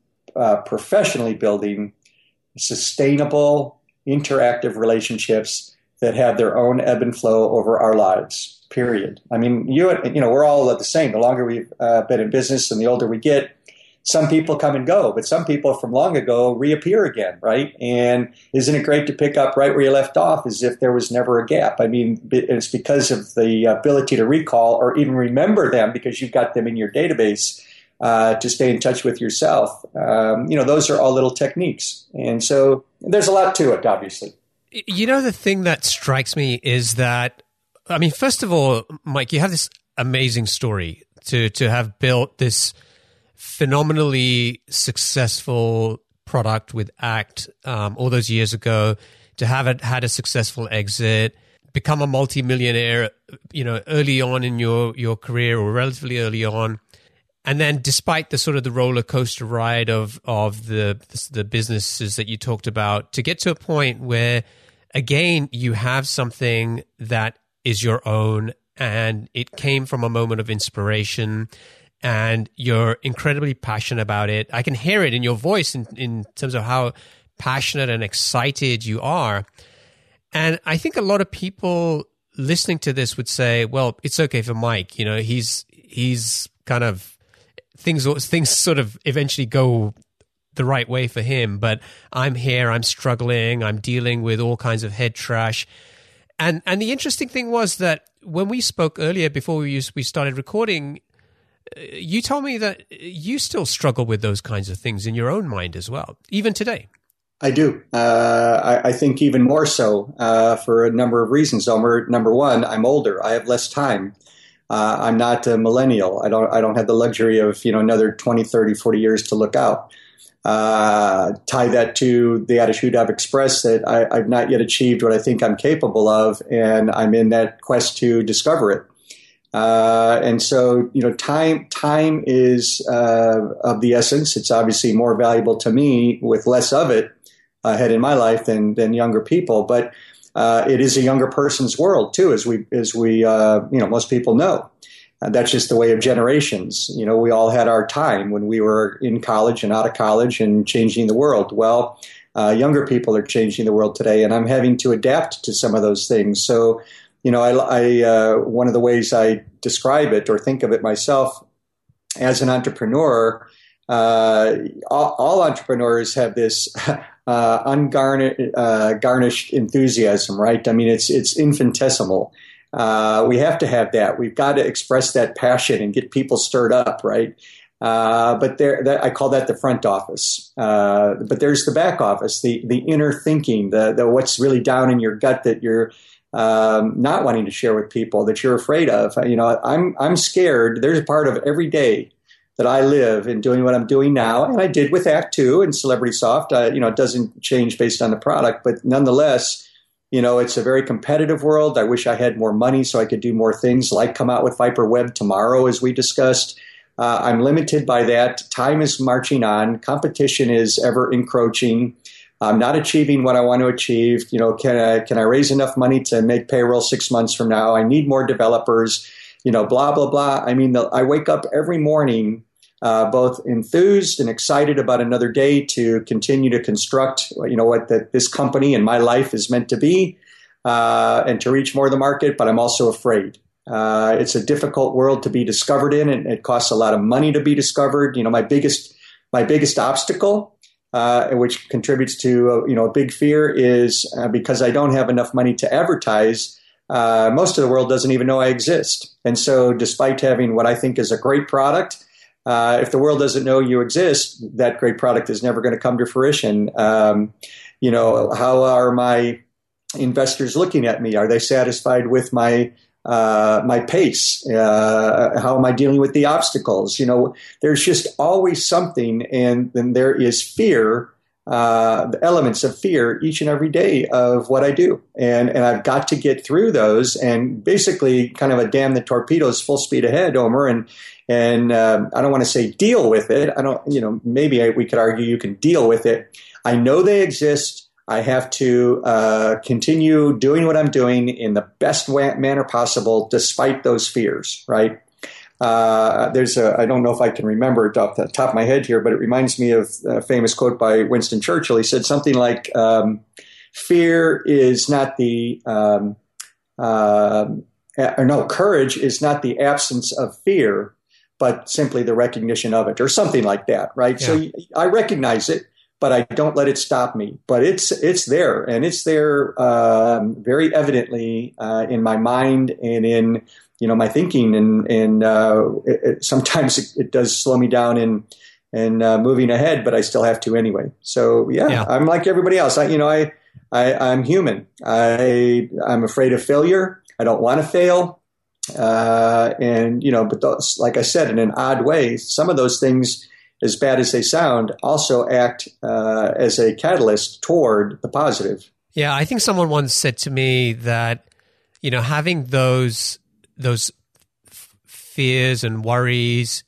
professionally building, sustainable, interactive relationships that have their own ebb and flow over our lives, period. I mean, you know, we're all the same. The longer we've been in business and the older we get, some people come and go, but some people from long ago reappear again, right? And isn't it great to pick up right where you left off as if there was never a gap? I mean, it's because of the ability to recall or even remember them because you've got them in your database to stay in touch with yourself. You know, those are all little techniques. And so there's a lot to it, obviously. You know, the thing that strikes me is that, I mean, first of all, Mike, you have this amazing story to have built this phenomenally successful product with ACT all those years ago, to have it had a successful exit, become a multimillionaire, you know, early on in your career or relatively early on. And then despite the sort of the roller coaster ride of the businesses that you talked about, to get to a point where, again, you have something that is your own and it came from a moment of inspiration. And you're incredibly passionate about it. I can hear it in your voice in terms of how passionate and excited you are. And I think a lot of people listening to this would say, well, it's okay for Mike. You know, he's kind of, things sort of eventually go the right way for him. But I'm here, I'm struggling, I'm dealing with all kinds of head trash. And the interesting thing was that when we spoke earlier, before we started recording, you told me that you still struggle with those kinds of things in your own mind as well, even today. I do. I think even more so for a number of reasons, Omer. Number one, I'm older. I have less time. I'm not a millennial. I don't have the luxury of, you know, another 20, 30, 40 years to look out. Tie that to the attitude I've expressed that I've not yet achieved what I think I'm capable of, and I'm in that quest to discover it. And so, you know, time is of the essence. It's obviously more valuable to me with less of it ahead in my life than younger people. But it is a younger person's world too, as we you know, most people know. That's just the way of generations. You know, we all had our time when we were in college and out of college and changing the world. Well, younger people are changing the world today, and I'm having to adapt to some of those things. So, you know, I one of the ways I describe it or think of it myself as an entrepreneur, all entrepreneurs have this ungarnished enthusiasm, right? I mean, it's infinitesimal. We have to have that. We've got to express that passion and get people stirred up, right? But I call that the front office. But there's the back office, the inner thinking, the what's really down in your gut that you're not wanting to share with people, that you're afraid of. You know, I'm scared. There's a part of every day that I live in doing what I'm doing now, and I did with ACT! And Celebrity Soft. You know, it doesn't change based on the product, but nonetheless, you know, it's a very competitive world. I wish I had more money so I could do more things, like come out with Vipor Web tomorrow, as we discussed. I'm limited by that. Time is marching on. Competition is ever encroaching. I'm not achieving what I want to achieve. You know, can I raise enough money to make payroll 6 months from now? I need more developers. You know, blah, blah, blah. I mean, I wake up every morning both enthused and excited about another day to continue to construct, you know, what that this company and my life is meant to be, and to reach more of the market. But I'm also afraid. It's a difficult world to be discovered in, and it costs a lot of money to be discovered. You know, my biggest obstacle, which contributes to you know, a big fear, is because I don't have enough money to advertise. Most of the world doesn't even know I exist, and so despite having what I think is a great product. If the world doesn't know you exist, that great product is never going to come to fruition. You know, how are my investors looking at me? Are they satisfied with my pace? How am I dealing with the obstacles? You know, there's just always something, and then there is fear, the elements of fear each and every day of what I do. And I've got to get through those and basically kind of a damn the torpedoes, full speed ahead, Omer, and I don't want to say deal with it. I don't, you know, maybe we could argue you can deal with it. I know they exist. I have to continue doing what I'm doing in the best manner possible, despite those fears, right? I don't know if I can remember it off the top of my head here, but it reminds me of a famous quote by Winston Churchill. He said something like, fear is not the, or no, courage is not the absence of fear, but simply the recognition of it, or something like that, right? Yeah. So I recognize it, but I don't let it stop me. But it's there, and it's there very evidently in my mind and in, you know, my thinking, and sometimes it does slow me down in moving ahead, but I still have to anyway. So yeah. I'm like everybody else. I'm human. I'm afraid of failure. I don't want to fail. And, you know, but those, like I said, in an odd way, some of those things, as bad as they sound, also act as a catalyst toward the positive. Yeah, I think someone once said to me that, you know, having those fears and worries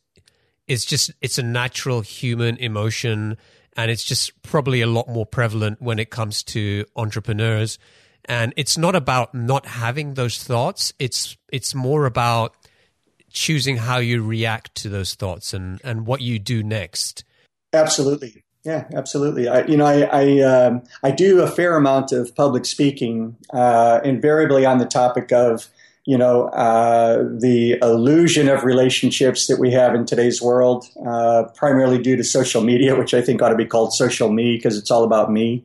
is just, it's a natural human emotion, and it's just probably a lot more prevalent when it comes to entrepreneurs. And it's not about not having those thoughts. It's more about choosing how you react to those thoughts and what you do next. Absolutely. Yeah, absolutely. I do a fair amount of public speaking, invariably on the topic of, you know, the illusion of relationships that we have in today's world, primarily due to social media, which I think ought to be called social me, because it's all about me.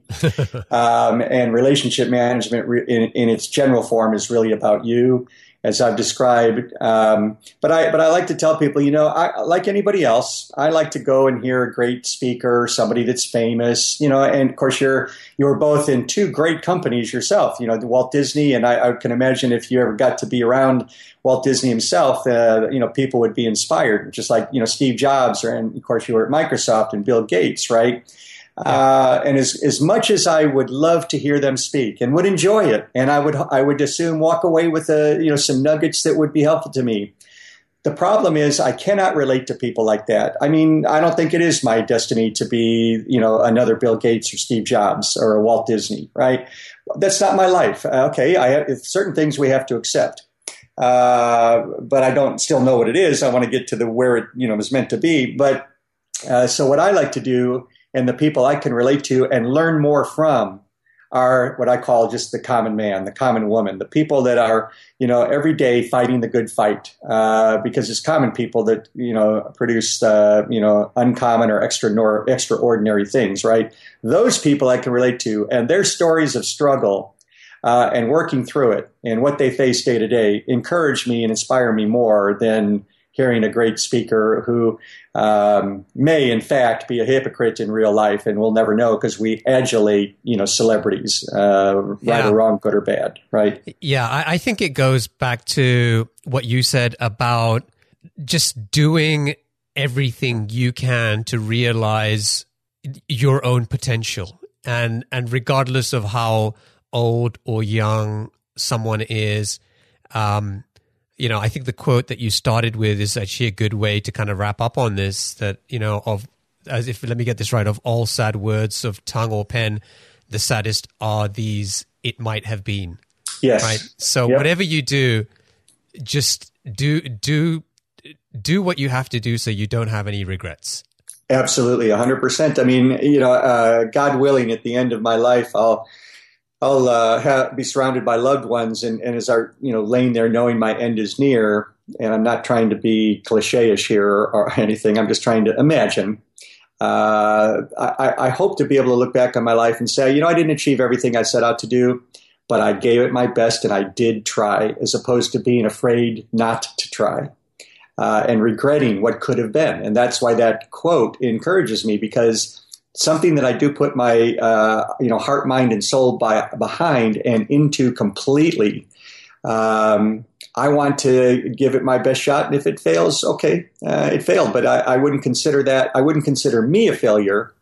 And relationship management in its general form is really about you, as I've described. But I like to tell people, you know, I, like anybody else, I like to go and hear a great speaker, somebody that's famous, you know, and of course you're both in two great companies yourself, you know, Walt Disney. And I can imagine if you ever got to be around Walt Disney himself, you know, people would be inspired, just like, you know, Steve Jobs, and of course you were at Microsoft, and Bill Gates, right? And as much as I would love to hear them speak and would enjoy it, and I would assume walk away with some nuggets that would be helpful to me. The problem is I cannot relate to people like that. I mean, I don't think it is my destiny to be, another Bill Gates or Steve Jobs or a Walt Disney, right? That's not my life. Okay, certain things we have to accept, but I don't still know what it is. I want to get to where it is meant to be. But so what I like to do, and the people I can relate to and learn more from, are what I call just the common man, the common woman, the people that are, every day fighting the good fight, because it's common people that, produce, uncommon or extraordinary things, right? Those people I can relate to, and their stories of struggle and working through it and what they face day to day encourage me and inspire me more than hearing a great speaker who may, in fact, be a hypocrite in real life, and we'll never know because we adulate, celebrities, right or wrong, good or bad, right? Yeah, I think it goes back to what you said about just doing everything you can to realize your own potential, and regardless of how old or young someone is. I think the quote that you started with is actually a good way to kind of wrap up on this, that, let me get this right, of all sad words of tongue or pen, the saddest are these, it might have been. Yes. Right? So whatever you do, just do what you have to do so you don't have any regrets. Absolutely. 100%. I mean, God willing, at the end of my life, I'll be surrounded by loved ones, and as our laying there, knowing my end is near, and I'm not trying to be cliche-ish here or anything. I'm just trying to imagine. I hope to be able to look back on my life and say, I didn't achieve everything I set out to do, but I gave it my best, and I did try, as opposed to being afraid not to try and regretting what could have been. And that's why that quote encourages me, because something that I do put my, heart, mind, and soul behind and into completely. I want to give it my best shot, and if it fails, okay, it failed. But I wouldn't consider that. I wouldn't consider me a failure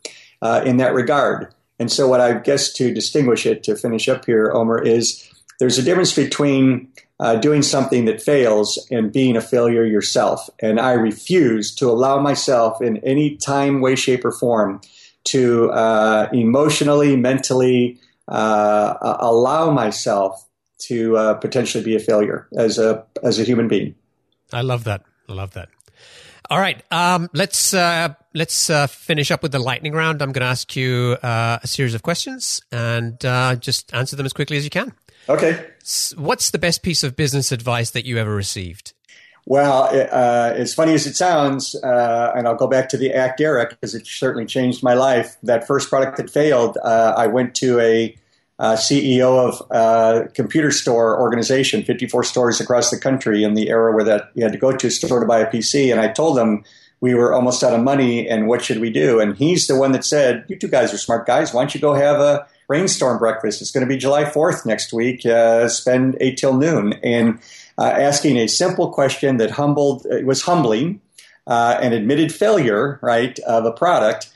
in that regard. And so, what I guess to distinguish it, to finish up here, Omer, is there's a difference between doing something that fails and being a failure yourself. And I refuse to allow myself in any time, way, shape, or form to emotionally, mentally allow myself to potentially be a failure as a human being. I love that. All right, let's finish up with the lightning round. I'm going to ask you a series of questions, and just answer them as quickly as you can. Okay. What's the best piece of business advice that you ever received? Well, as funny as it sounds, and I'll go back to the ACT era because it certainly changed my life. That first product that failed, I went to a CEO of a computer store organization, 54 stores across the country in the era where that you had to go to a store to buy a PC. And I told them we were almost out of money and what should we do? And he's the one that said, "You two guys are smart guys. Why don't you go have a brainstorm breakfast? It's going to be July 4th next week. Spend 8 till noon. And asking a simple question that was humbling and admitted failure, right, of a product,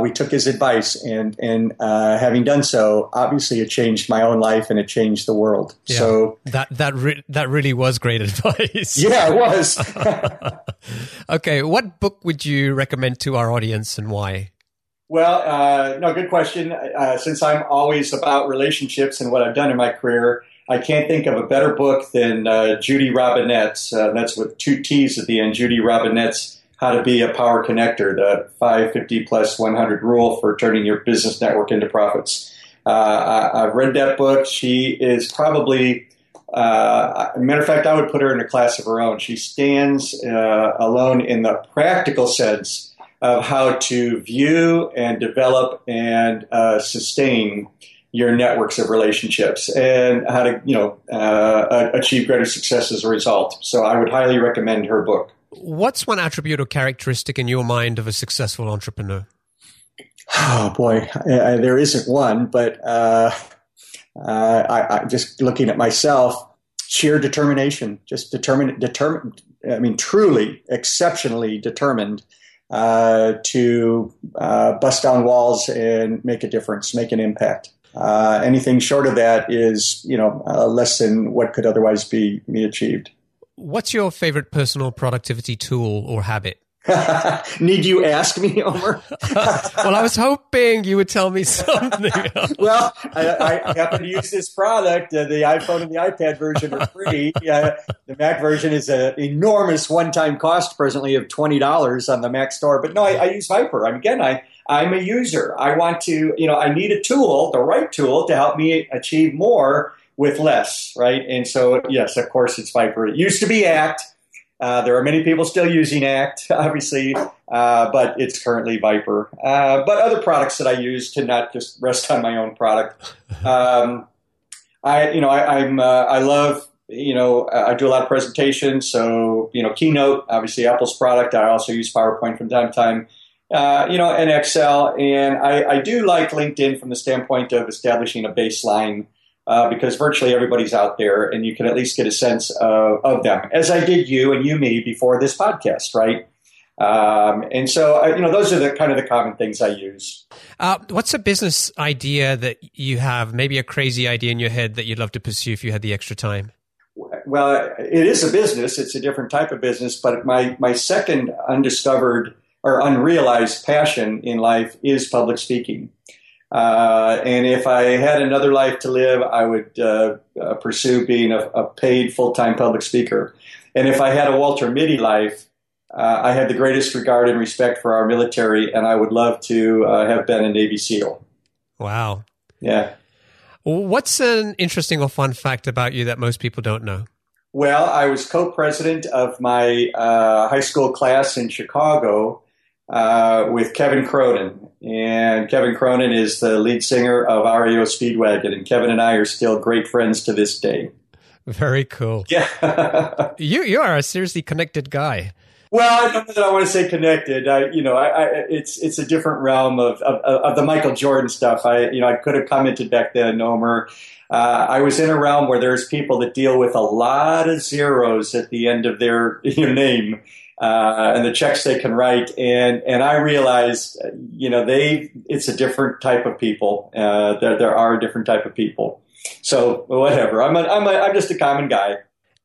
we took his advice. And having done so, obviously it changed my own life and it changed the world. Yeah, so that really was great advice. Yeah, it was. Okay, what book would you recommend to our audience and why? Well, no, good question. Since I'm always about relationships and what I've done in my career, I can't think of a better book than Judy Robinette's, that's with 2 T's at the end, Judy Robinette's How to Be a Power Connector, the 550+100 rule for turning your business network into profits. I've read that book. She is probably, a matter of fact, I would put her in a class of her own. She stands alone in the practical sense of how to view and develop and sustain your networks of relationships and how to, achieve greater success as a result. So I would highly recommend her book. What's one attribute or characteristic in your mind of a successful entrepreneur? Oh boy, there isn't one, but I just looking at myself, sheer determination, truly exceptionally determined to bust down walls and make a difference, make an impact. Anything short of that is, less than what could otherwise be achieved. What's your favorite personal productivity tool or habit? Need you ask me, Omer? Well, I was hoping you would tell me something else. Well, I happen to use this product. The iPhone and the iPad version are free. The Mac version is an enormous one-time cost presently of $20 on the Mac store. But no, I use Vipor. I'm a user. I want to, I need a tool, the right tool, to help me achieve more with less, right? And so, yes, of course, it's Vipor. It used to be ACT. There are many people still using ACT, obviously, but it's currently Vipor. But other products that I use to not just rest on my own product. I do a lot of presentations. So, Keynote, obviously Apple's product. I also use PowerPoint from time to time, and Excel. And I do like LinkedIn from the standpoint of establishing a baseline, because virtually everybody's out there and you can at least get a sense of them, as I did you and you me before this podcast, right? And so, those are the kind of the common things I use. What's a business idea that you have, maybe a crazy idea in your head that you'd love to pursue if you had the extra time? Well, it is a business. It's a different type of business. But my second undiscovered or unrealized passion in life is public speaking. And if I had another life to live, I would pursue being a paid full-time public speaker. And if I had a Walter Mitty life, I had the greatest regard and respect for our military, and I would love to have been a Navy SEAL. Wow. Yeah. What's an interesting or fun fact about you that most people don't know? Well, I was co-president of my high school class in Chicago with Kevin Cronin. And Kevin Cronin is the lead singer of REO Speedwagon. And Kevin and I are still great friends to this day. Very cool. Yeah. You are a seriously connected guy. Well, I don't know that I want to say connected. It's a different realm of the Michael Jordan stuff. I could have commented back then, Omer. I was in a realm where there's people that deal with a lot of zeros at the end of their name. And the checks they can write. And I realized, it's a different type of people. There are a different type of people. So whatever. I'm just a common guy.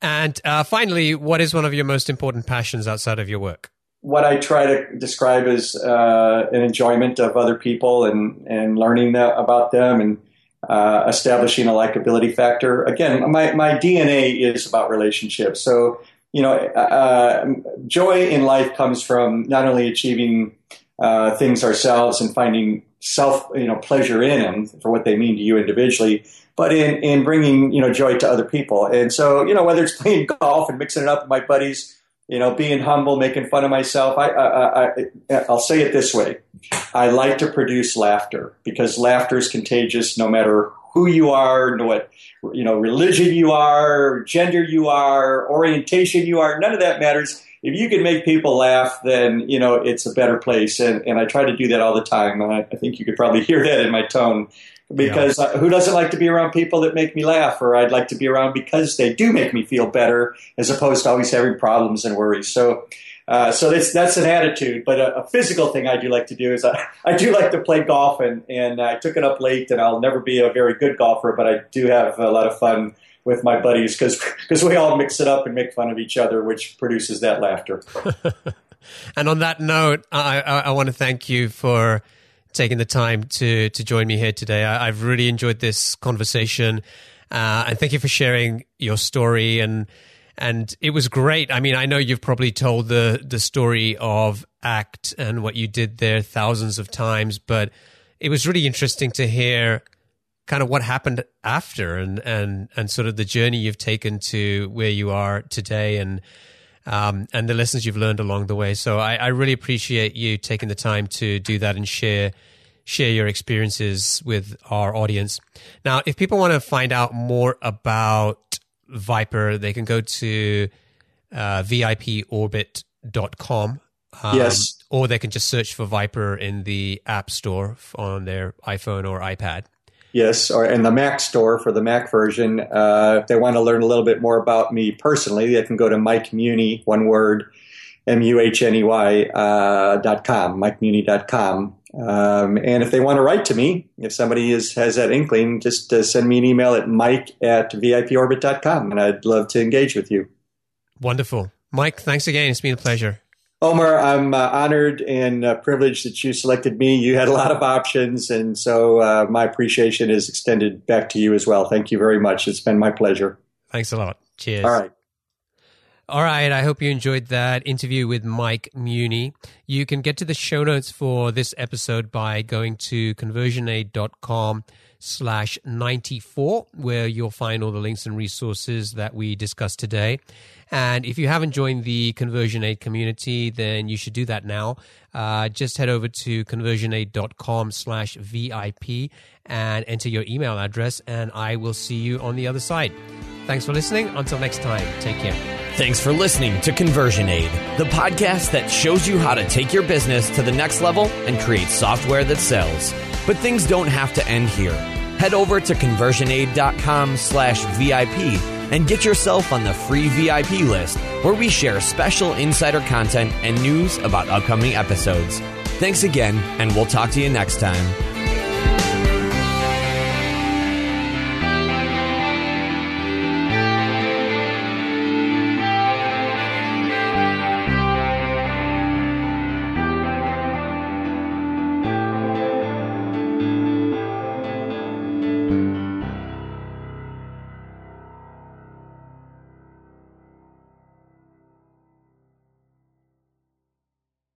And finally, what is one of your most important passions outside of your work? What I try to describe is an enjoyment of other people and learning about them and establishing a likability factor. Again, my DNA is about relationships. So, joy in life comes from not only achieving things ourselves and finding pleasure in them for what they mean to you individually, but in bringing, joy to other people. And so, whether it's playing golf and mixing it up with my buddies, being humble, making fun of myself, I'll say it this way. I like to produce laughter because laughter is contagious no matter who you are, what religion you are, gender you are, orientation you are, none of that matters. If you can make people laugh, then, it's a better place. And I try to do that all the time. And I think you could probably hear that in my tone because who doesn't like to be around people that make me laugh, or I'd like to be around because they do make me feel better as opposed to always having problems and worries. So that's an attitude, but a physical thing I do like to do is I do like to play golf, and I took it up late, and I'll never be a very good golfer, but I do have a lot of fun with my buddies because we all mix it up and make fun of each other, which produces that laughter. And on that note, I want to thank you for taking the time to join me here today. I've really enjoyed this conversation, and thank you for sharing your story and it was great. I mean, I know you've probably told the story of ACT and what you did there thousands of times, but it was really interesting to hear kind of what happened after and sort of the journey you've taken to where you are today and the lessons you've learned along the way. So I really appreciate you taking the time to do that and share your experiences with our audience. Now, if people want to find out more about Vipor, they can go to VIPorbit.com. Yes. Or they can just search for Vipor in the App Store on their iPhone or iPad. Yes, or in the Mac Store for the Mac version. If they want to learn a little bit more about me personally, they can go to Mike Muhney, one word, muhney.com, MikeMuhney.com. And if they want to write to me, if somebody has that inkling, just send me an email at mike@viporbit.com, and I'd love to engage with you. Wonderful. Mike, thanks again. It's been a pleasure. Omer, I'm honored and privileged that you selected me. You had a lot of options, and so my appreciation is extended back to you as well. Thank you very much. It's been my pleasure. Thanks a lot. Cheers. All right. All right. I hope you enjoyed that interview with Mike Muhney. You can get to the show notes for this episode by going to conversionaid.com/94, where you'll find all the links and resources that we discussed today. And if you haven't joined the Conversion Aid community, then you should do that now. Just head over to conversionaid.com/VIP and enter your email address, and I will see you on the other side. Thanks for listening. Until next time, take care. Thanks for listening to Conversion Aid, the podcast that shows you how to take your business to the next level and create software that sells. But things don't have to end here. Head over to conversionaid.com/VIP and get yourself on the free VIP list, where we share special insider content and news about upcoming episodes. Thanks again, and we'll talk to you next time.